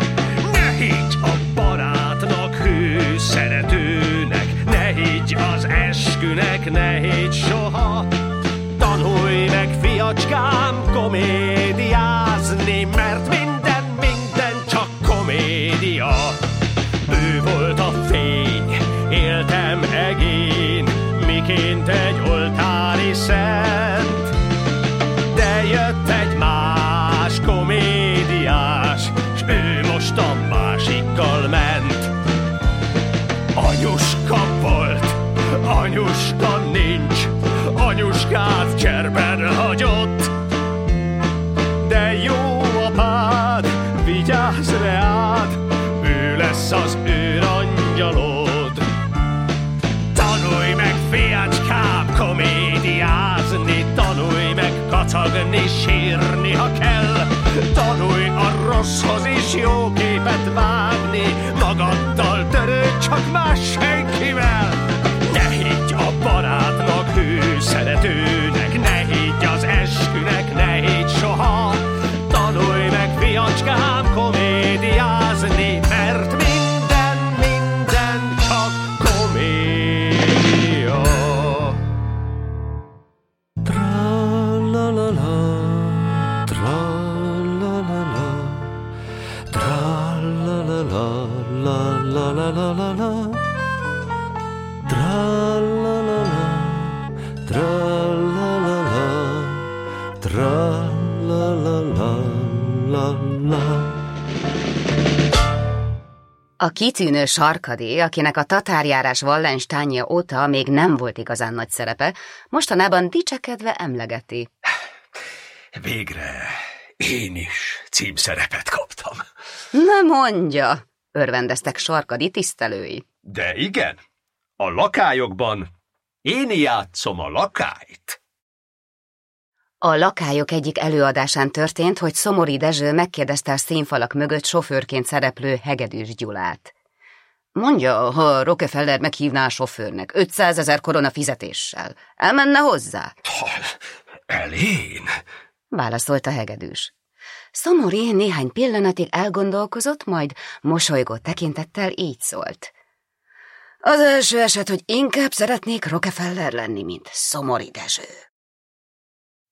Ne higgy a barátnak, hű szeretőnek, ne higgy az eskünek, ne higgy soha. Tanulj meg, fiacskám, komédiázni, mert minden csak komédia. Ő volt a fény, éltem egén, miként egy oltári szent. De jött egy más komédiás, s ő most a másikkal ment. Anyuska volt, anyuska nincs, anyuskát cserben hagyott. De jó apád, vigyázz reád, ő lesz az őrangyalod. Tanulj meg, fiacskám, komédiázni, tanulj meg kacagni, sírni, ha kell. Tanulj a rosszhoz is jó képet vágni, magaddal törődj, csak más senkivel. Ne higgy a barátnak, hű szeretőnek, ne higgy az eskünek, ne higgy soha. Tanulj meg, fiacskám, komédiázni, mert minden csak komédia. Tra-la-la-la, tra-la-la-la, tra-la-la-la-la-la-la-la-la. A kitűnő Sarkadi, akinek a tatárjárás Wallensteinje óta még nem volt igazán nagy szerepe, mostanában dicsekedve emlegeti. Végre én is címszerepet kaptam. Ne mondja, örvendeztek Sarkadi tisztelői. De igen, a lakályokban én játszom a lakályt. A lakályok egyik előadásán történt, hogy Szomory Dezső megkérdezte a színfalak mögött sofőrként szereplő Hegedűs Gyulát. Mondja, ha Rockefeller meghívná a sofőrnek 500 000 korona fizetéssel, elmenne hozzá? Hal, elén? Válaszolta Hegedűs. Szomory néhány pillanatig elgondolkozott, majd mosolygó tekintettel így szólt. Az első eset, hogy inkább szeretnék Rockefeller lenni, mint Szomory Dezső.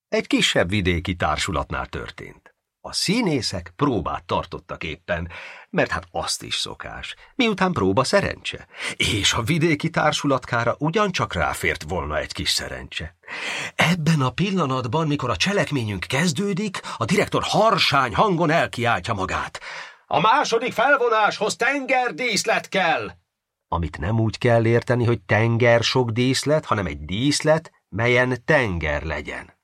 Egy kisebb vidéki társulatnál történt. A színészek próbát tartottak éppen, mert hát azt is szokás, miután próba szerencse, és a vidéki társulatkára ugyancsak ráfért volna egy kis szerencse. Ebben a pillanatban, mikor a cselekményünk kezdődik, a direktor harsány hangon elkiáltja magát. A második felvonáshoz tengerdíszlet kell! Amit nem úgy kell érteni, hogy tenger sok díszlet, hanem egy díszlet, melyen tenger legyen.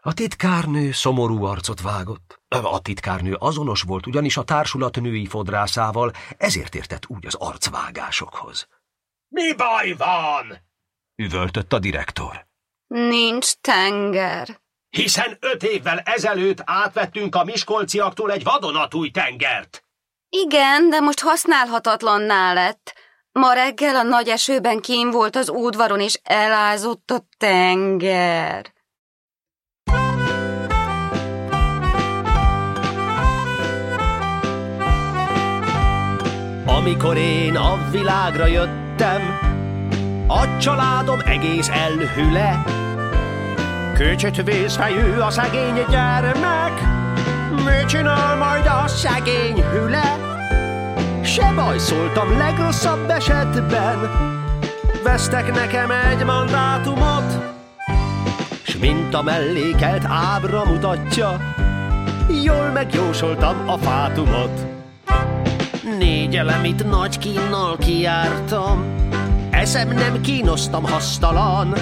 A titkárnő szomorú arcot vágott. A titkárnő azonos volt ugyanis a társulat női fodrászával, ezért értett úgy az arcvágásokhoz. – Mi baj van? – üvöltött a direktor. – Nincs tenger. – Hiszen 5 évvel ezelőtt átvettünk a miskolciaktól egy vadonatúj tengert. – Igen, de most használhatatlanná lett. Ma reggel a nagy esőben kinn volt az udvaron, és elázott a tenger. Amikor én a világra jöttem, a családom egész elhüle. Kicsit vészfejű a szegény gyermek, mit csinál majd a szegény hüle? Se baj, szóltam legrosszabb esetben, vesztek nekem egy mandátumot. S mint a mellékelt ábra mutatja, jól megjósoltam a fátumot. 4 elemit nagy kínnal kijártam, eszem nem kínosztam hasztalan,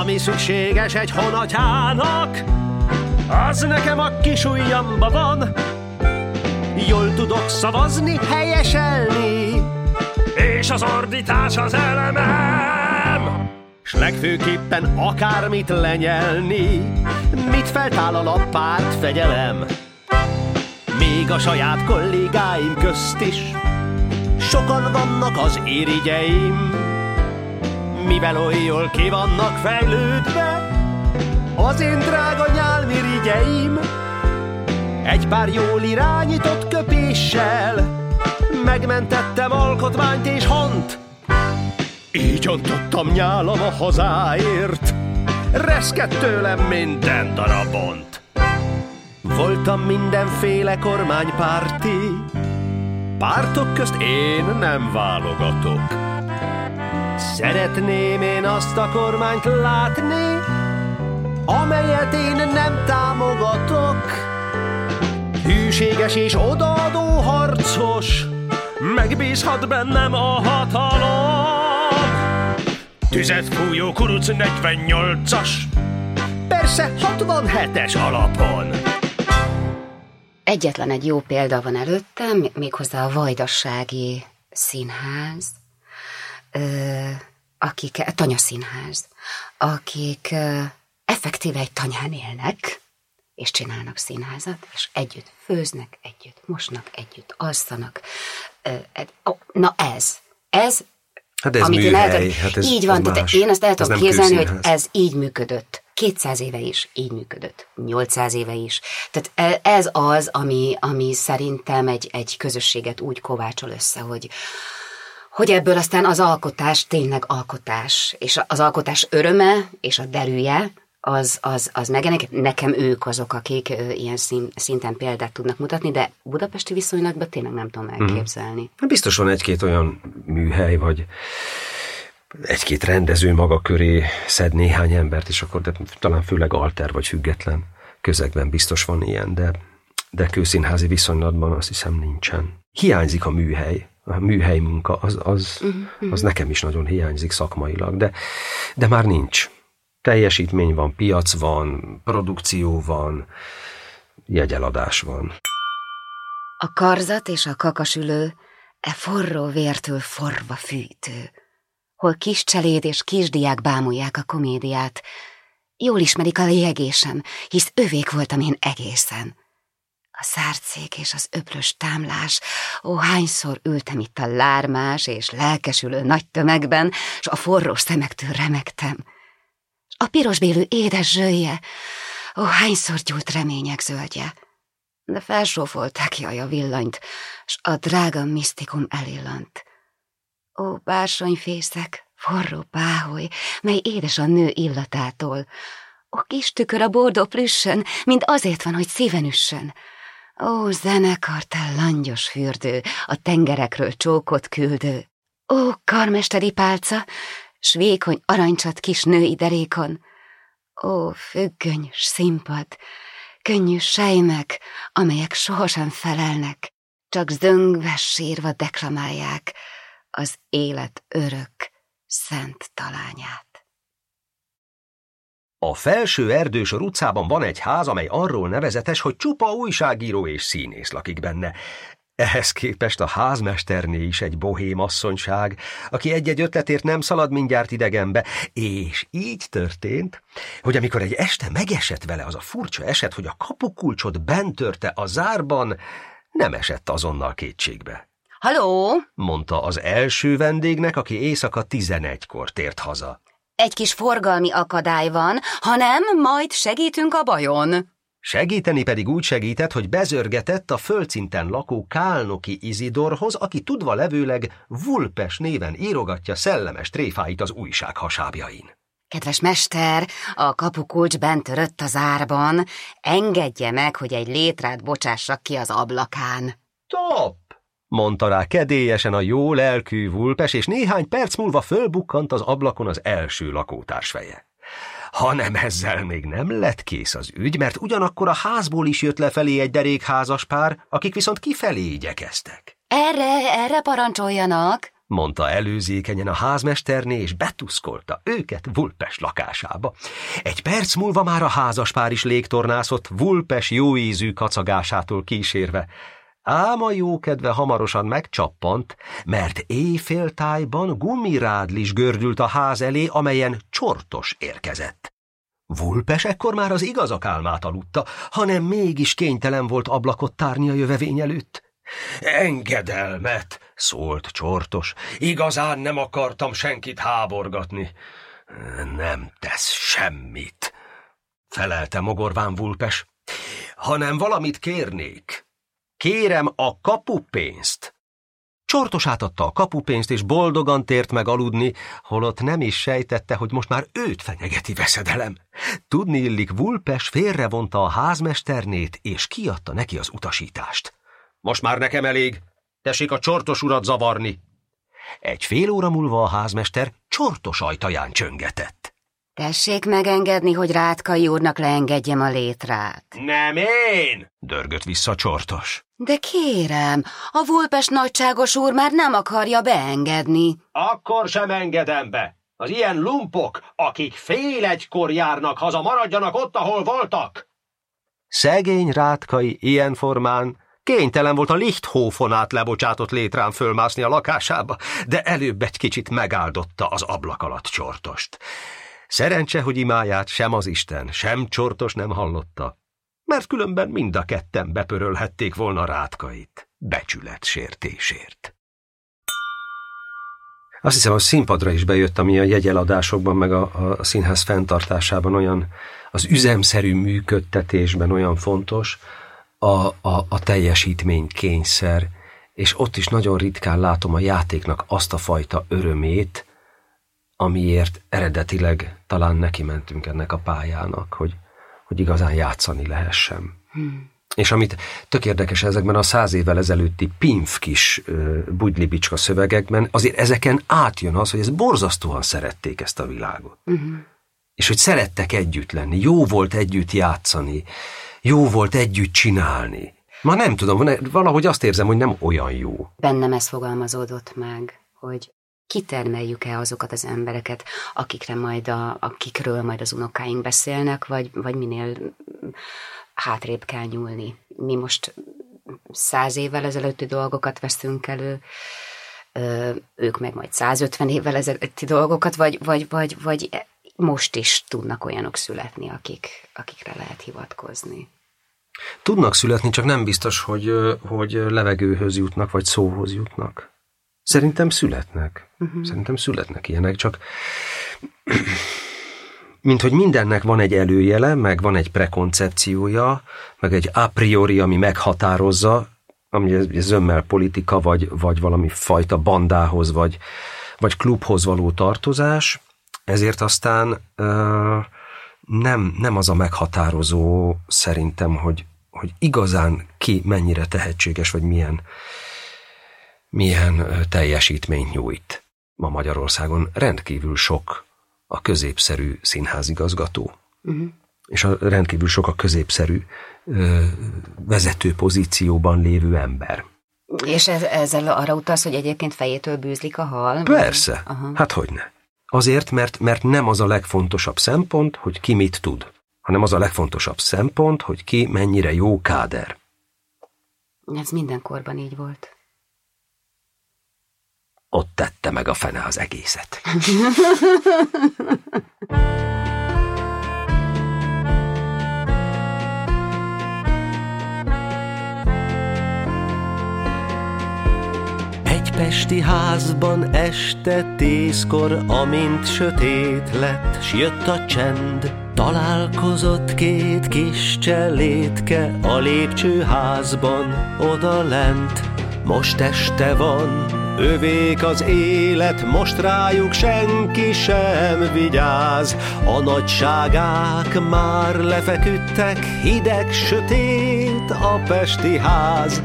ami szükséges egy honatyának, az nekem a kis ujjamba van. Jól tudok szavazni, helyeselni, és az ordítás az elemem, s legfőképpen akármit lenyelni, mit feltállal a párt fegyelem. Még a saját kollégáim közt is sokan vannak az irigyeim, mivel oly jól ki vannak fejlődve az én drága nyálmirigyeim. Egy pár jól irányított köpéssel megmentettem alkotmányt és hant, így ontottam nyálam a hazáért, reszkedt tőlem minden darabont. Voltam mindenféle kormánypárti, pártok közt én nem válogatok. Szeretném én azt a kormányt látni, amelyet én nem támogatok. Hűséges és odaadó harcos, megbízhat bennem a hatalom. Tüzet fújó kuruc 48-as, persze 67-es alapon. Egyetlen egy jó példa van előttem, méghozzá a Vajdasági Színház, Tanyaszínház, akik effektíve egy tanyán élnek, és csinálnak színházat, és együtt főznek, együtt mosnak, együtt alszanak. Na ez, hát ez amit én így van, tehát én azt el tudom képzelni, hogy ez így működött. 200 éve is így működött, 800 éve is. Tehát ez az, ami szerintem egy közösséget úgy kovácsol össze, hogy ebből aztán az alkotás tényleg alkotás, és az alkotás öröme és a derűje, az megjelenik. Nekem ők azok, akik ilyen szinten példát tudnak mutatni, de budapesti viszonylatban tényleg nem tudom elképzelni. Biztos van egy-két olyan műhely, vagy egy-két rendező maga köré szed néhány embert, és akkor de talán főleg alter vagy független közegben biztos van ilyen, de kőszínházi viszonylatban azt hiszem nincsen. Hiányzik a műhely. A műhely munka, az nekem is nagyon hiányzik szakmailag, de már nincs. Teljesítmény van, piac van, produkció van, jegyeladás van. A karzat és a kakasülő, e forró vértől forva fűtő, hol kis cseléd és kisdiák bámulják a komédiát. Jól ismerik a lélegésem, hisz övék voltam én egészen. A szárcék és az öblös támlás, ó, hányszor ültem itt a lármás és lelkesülő nagy tömegben, s a forró szemektől remegtem. A pirosbélű édes zsölje, ó, hányszor gyúlt remények zöldje, de felsófolták jaj a villanyt, s a drága misztikum elillant. Ó, bársonyfészek, forró páholy, mely édes a nő illatától, ó, kis tükör a bordó plüssön, mind azért van, hogy szíven üssön. Ó, zenekartál langyos fürdő, a tengerekről csókot küldő, ó, karmesteri pálca, s vékony arancsat kis női derékon. Ó, függöny s színpad, könnyű sejmek, amelyek sohasem felelnek, csak zöngve sírva deklamálják az élet örök szent talányát. A Felső Erdősor utcában van egy ház, amely arról nevezetes, hogy csupa újságíró és színész lakik benne. Ehhez képest a házmesterné is egy bohém asszonyság, aki egy-egy ötletért nem szalad mindjárt idegenbe, és így történt, hogy amikor egy este megesett vele az a furcsa eset, hogy a kapukulcsot bent törte a zárban, nem esett azonnal kétségbe. – Halló! – mondta az első vendégnek, aki éjszaka 11-kor tért haza. – Egy kis forgalmi akadály van, ha nem, majd segítünk a bajon! Segíteni pedig úgy segített, hogy bezörgetett a földszinten lakó Kálnoki Izidorhoz, aki tudva levőleg Vulpes néven írogatja szellemes tréfáit az újság hasábjain. Kedves mester, a kapukulcs bent törött a zárban. Engedje meg, hogy egy létrát bocsássak ki az ablakán. Top! Mondta rá kedélyesen a jó lelkű Vulpes, és néhány perc múlva fölbukkant az ablakon az első lakótárs feje. Hanem ezzel még nem lett kész az ügy, mert ugyanakkor a házból is jött lefelé egy derékházas pár, akik viszont kifelé igyekeztek. Erre parancsoljanak! mondta előzékenyen a házmesterné, és betuszkolta őket Vulpes lakásába. Egy perc múlva már a házaspár is légtornászott, Vulpes jóízű kacagásától kísérve. Ám a jókedve hamarosan megcsappant, mert éjféltájban gumirádlis gördült a ház elé, amelyen Csortos érkezett. Vulpes ekkor már az igazak álmát aludta, hanem mégis kénytelen volt ablakot tárni a jövevény előtt. Engedelmet, szólt Csortos, igazán nem akartam senkit háborgatni. Nem tesz semmit, felelte mogorván Vulpes, hanem valamit kérnék. Kérem a kapupénzt. Csortos átadta a kapupénzt, és boldogan tért meg aludni, holott nem is sejtette, hogy most már őt fenyegeti veszedelem. Tudniillik, Vulpes félrevonta a házmesternét, és kiadta neki az utasítást. Most már nekem elég, tessék a Csortos urat zavarni. Egy fél óra múlva a házmester Csortos ajtaján csöngetett. Tessék megengedni, hogy Rátkai úrnak leengedjem a létrát. Nem én! Dörgött vissza Csortos. De kérem, a Vulpes nagyságos úr már nem akarja beengedni. Akkor sem engedem be. Az ilyen lumpok, akik fél egykor járnak haza, maradjanak ott, ahol voltak. Szegény Rátkai ilyen formán kénytelen volt a Lichthofon át lebocsátott létrán fölmászni a lakásába, de előbb egy kicsit megáldotta az ablak alatt Csortost. Szerencse, hogy imáját sem az Isten, sem Csortos nem hallotta, mert különben mind a ketten bepörölhették volna Rátkait becsületsértésért. Azt hiszem, a színpadra is bejött, ami a jegyeladásokban, meg a színház fenntartásában olyan, az üzemszerű működtetésben olyan fontos, a teljesítménykényszer, és ott is nagyon ritkán látom a játéknak azt a fajta örömét, amiért eredetileg talán neki mentünk ennek a pályának, hogy igazán játszani lehessen. És amit tök érdekes ezekben a 100 évvel ezelőtti pimpkis bugylibicska szövegekben, azért ezeken átjön az, hogy ez borzasztóan szerették ezt a világot. És hogy szerettek együtt lenni, jó volt együtt játszani, jó volt együtt csinálni. Ma nem tudom, valahogy azt érzem, hogy nem olyan jó. Bennem ez fogalmazódott meg, hogy kitermeljük-e azokat az embereket, akikre majd akikről majd az unokáink beszélnek, vagy minél hátrébb kell nyúlni. Mi most 100 évvel ezelőtti dolgokat veszünk elő, ők meg majd 150 évvel ezelőtti dolgokat, vagy most is tudnak olyanok születni, akikre lehet hivatkozni. Tudnak születni, csak nem biztos, hogy levegőhöz jutnak, vagy szóhoz jutnak. Szerintem születnek. Szerintem születnek ilyenek, csak mint hogy mindennek van egy előjele, meg van egy prekoncepciója, meg egy a priori, ami meghatározza, ami zömmel politika, vagy valami fajta bandához, vagy klubhoz való tartozás, ezért aztán nem az a meghatározó szerintem, hogy igazán ki mennyire tehetséges, vagy milyen teljesítményt nyújt. Ma Magyarországon rendkívül sok a középszerű színházigazgató, és rendkívül sok a középszerű vezető pozícióban lévő ember. És ezzel arra utalsz, hogy egyébként fejétől bűzlik a hal? Persze, hát hogyne. Azért, mert nem az a legfontosabb szempont, hogy ki mit tud, hanem az a legfontosabb szempont, hogy ki mennyire jó káder. Ez minden korban így volt. Ott tette meg a fene az egészet. Egy pesti házban este 10-kor, amint sötét lett, s jött a csend, találkozott két kis cselédke a lépcsőházban odalent. Most este van, övék az élet, most rájuk senki sem vigyáz. A nagyságák már lefeküdtek, hideg, sötét a pesti ház.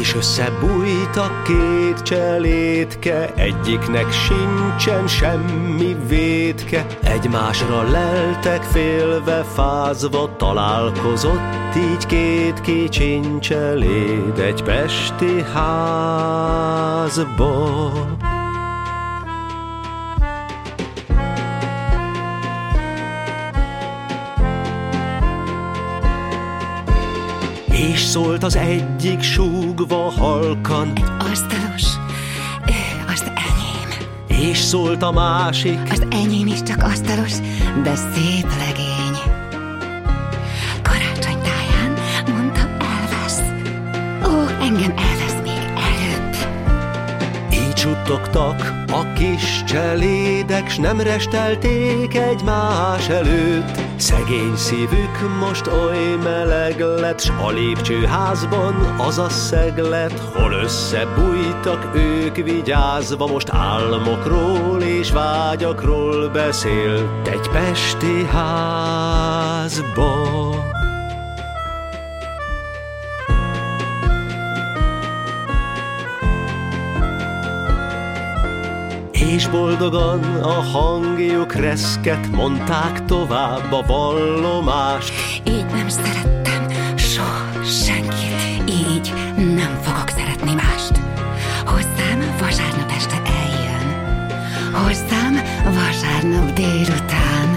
És összebújt a két cselédke, egyiknek sincsen semmi vétke. Egymásra leltek félve, fázva, találkozott így két kicsin cseléd egy pesti házból. is szólt az egyik súgva halkan. Egy asztalos, ő az enyém. És szólt a másik. Az enyém is csak asztalos, de szép legény. Karácsony táján mondtam, elvesz. Ó, engem elvesz még előbb. Így csuttogtak a kis cselédek, s nem restelték egymás előtt. Szegény szívük most oly meleg lett, s a lépcsőházban az a szeglet, hol összebújtak ők vigyázva, most álmokról és vágyakról beszélt egy pesti házba. És boldogan a hangjuk reszket, mondták tovább a vallomást. Így nem szerettem soha senkit, így nem fogok szeretni mást. Hozzám vasárnap este eljön, hozzám vasárnap délután.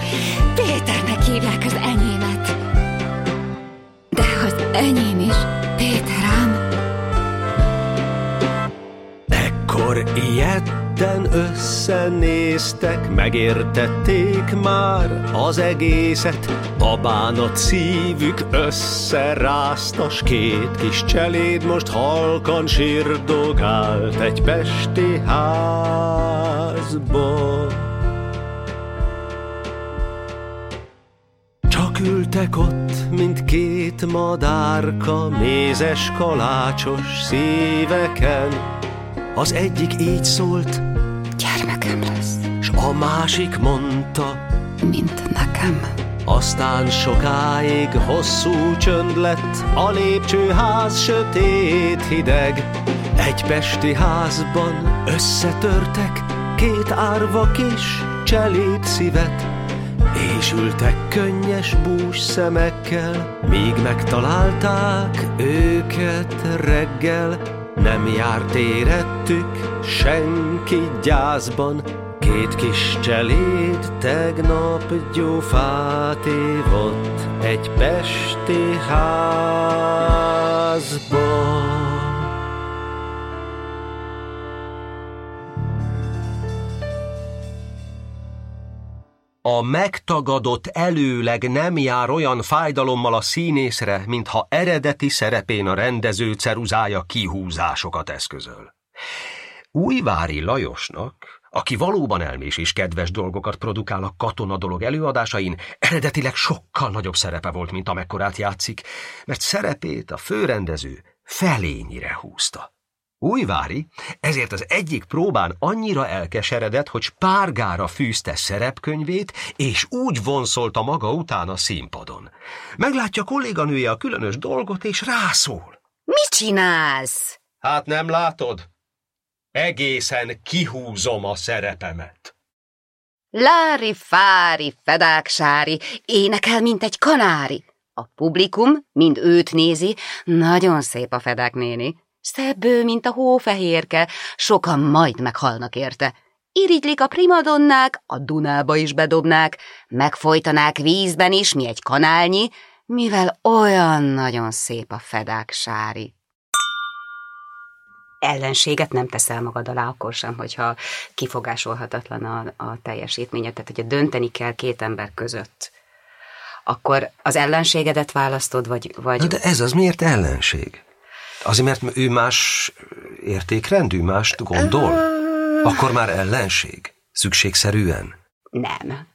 Péternek hívják az enyémet, de az enyém is Péter ám. Ekkor ilyet összenéztek, megértették már az egészet. A bánat szívük összerázta, s két kis cseléd most halkan sírdogált egy pesti házba. Csak ültek ott, mint két madárka, mézes kalácsos szíveken. Az egyik így szólt, gyermekem lesz, s a másik mondta, mint nekem. Aztán sokáig hosszú csönd lett, a lépcsőház sötét hideg. Egy pesti házban összetörtek két árva kis cseléd szívet, és ültek könnyes bús szemekkel, míg megtalálták őket reggel. Nem járt érettük senki gyászban, két kis cseléd tegnap gyófát évott egy pesti házban. A megtagadott előleg nem jár olyan fájdalommal a színészre, mintha eredeti szerepén a rendező ceruzája kihúzásokat eszközöl. Újvári Lajosnak, aki valóban elmés és kedves dolgokat produkál a katonadolog előadásain, eredetileg sokkal nagyobb szerepe volt, mint amekkorát játszik, mert szerepét a főrendező felényire húzta. Újvári ezért az egyik próbán annyira elkeseredett, hogy párgára fűzte szerepkönyvét, és úgy vonszolta maga után a színpadon. Meglátja kolléganője a különös dolgot, és rászól. Mit csinálsz? Hát nem látod? Egészen kihúzom a szerepemet. Lári-fári, Fedák Sári, énekel, mint egy kanári. A publikum mind őt nézi, nagyon szép a Fedák néni. Szebb ő, mint a hófehérke, sokan majd meghalnak érte. Irigylik a primadonnák, a Dunába is bedobnák, megfojtanák vízben is, mi egy kanálnyi, mivel olyan nagyon szép a Fedák Sári. Ellenséget nem teszel magad alá akkor sem, hogyha kifogásolhatatlan a teljesítményed, tehát hogyha dönteni kell két ember között, akkor az ellenségedet választod, vagy... De ez az miért ellenség? Azért, mert ő más értékrendű, mást gondol? Akkor már ellenség? Szükségszerűen? Nem.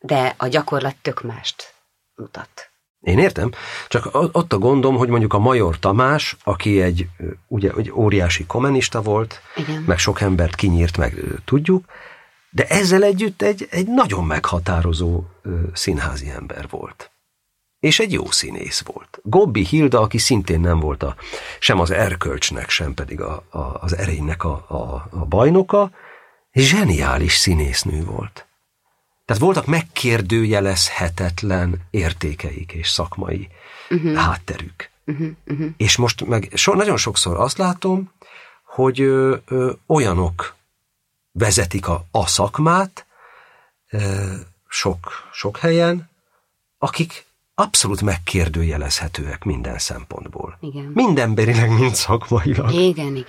De a gyakorlat tök mást mutat. Én értem. Csak ott a gondom, hogy mondjuk a Major Tamás, aki egy óriási kommunista volt, igen, meg sok embert kinyírt, meg tudjuk, de ezzel együtt egy nagyon meghatározó színházi ember volt. És egy jó színész volt. Gobbi Hilda, aki szintén nem volt sem az erkölcsnek, sem pedig az erénynek a bajnoka, zseniális színésznő volt. Tehát voltak megkérdőjelezhetetlen értékeik és szakmai hátterük. És most meg nagyon sokszor azt látom, hogy olyanok vezetik a szakmát sok helyen, akik abszolút megkérdőjelezhetőek minden szempontból. Igen. Mind emberileg, mind szakmailag. Igen.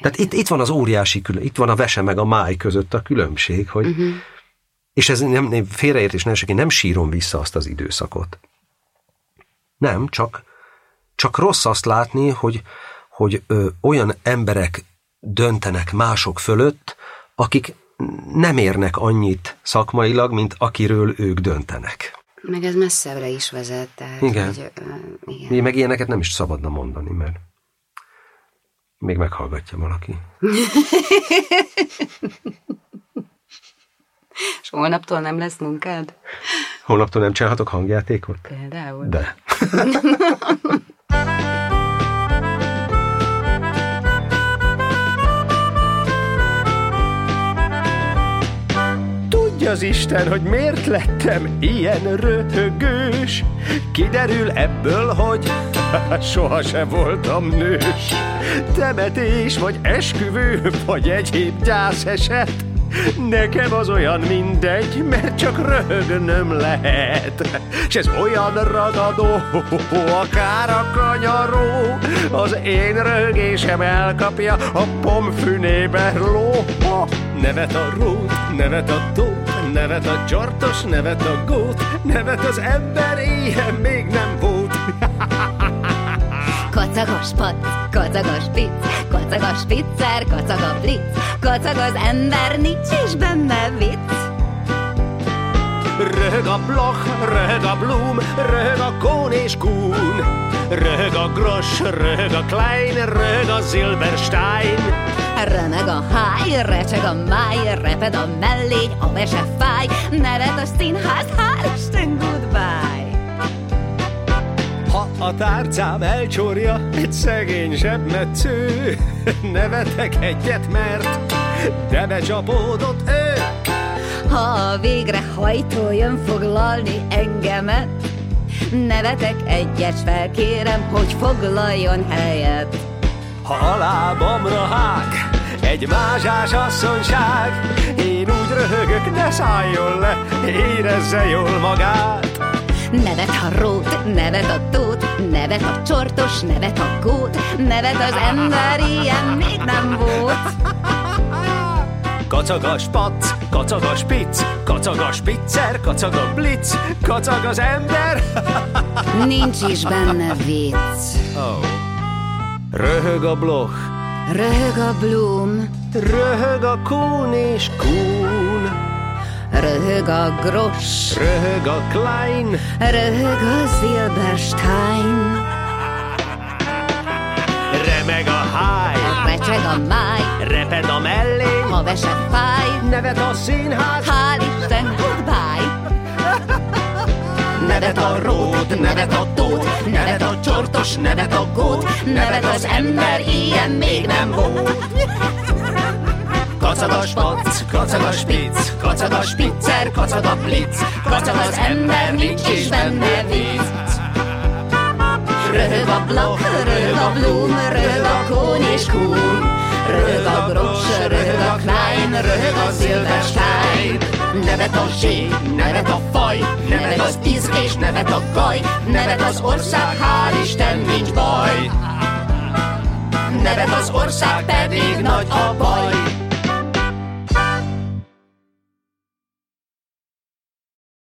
Tehát itt van az óriási különbség, itt van a vese meg a máj között a különbség, hogy és ez nem félreértés, nem sírom vissza azt az időszakot. Nem, csak rossz azt látni, hogy olyan emberek döntenek mások fölött, akik nem érnek annyit szakmailag, mint akiről ők döntenek. Meg ez messzebbre is vezet. Tehát, igen. Igen. Meg ilyeneket nem is szabadna mondani, mert még meghallgatja valaki. És holnaptól nem lesz munkád? Holnaptól nem csinálhatok hangjátékot? Például. De. Az Isten, hogy miért lettem ilyen röhögős, kiderül ebből, hogy sohasem voltam nős. Temetés, vagy esküvő, vagy egyéb gyászeset, nekem az olyan mindegy, mert csak röhögnöm lehet. S ez olyan ragadó, akár a kanyaró, az én röhögésem elkapja a pomfűnébe ló. Nevet a rót, nevet a tót, nevet a Csortos, nevet a gót, nevet az ember ilyen még nem volt. Kacagos pac, kacagos pic, kacagos piccer, kacaga blitz, kacag az ember, nincs is benne vicc. Röhög a Bloch, röhög a Blum, röhög a Kohn és Kuhn, röhög a Gross, röhög a Klein, röhög a Silberstein. Remeg a háj, recseg a máj, reped a mellény, a mese fáj, nevet a színház, hál' Isten, goodbye! Ha a tárcám elcsórja egy szegény zsebmetsző, nevetek egyet, mert de becsapódott ő. Ha végre hajtó jön foglalni engemet, nevetek egyet, felkérem, hogy foglaljon helyet. Ha a lábamra hág egy mázsás asszonyság, én úgy röhögök, ne szálljon le, érezze jól magát. Nevet a rót, nevet a tót, nevet a Csortos, nevet a gót, nevet az ember, ilyen még nem volt. Kacag a spac, kacag a spic, kacag a spiccer, kacag a blitz, kacag az ember. Nincs is benne vicc. Oh. Röhög a Bloch, röhög a Blum, röhög a Kohn és Kuhn, röhög a Gross, röhög a Klein, röhög a Silberstein. Remeg a háj, recseg a máj, reped a mellény, a vesek fáj, nevet a színház, hál' Isten, goodbye! Nevet a rót, nevet a tót, nevet a Csortos, nevet a gót, nevet az ember, ilyen még nem volt. Kacag a spac, kacag a spic, kacag a spiccer, kacag a blitz, kacag az ember, nincs is benne víz. Röhög a Bloch, röhög a Blum, röhög a Kohn és Kuhn, röhög a Gross, röhög a Klein, röhög a Silberstein. Nevet a zsé, nevet a faj, nevet az izgés, nevet a gaj, nevet az ország, hál' Isten, nincs baj. Nevet az ország, pedig nagy a baj.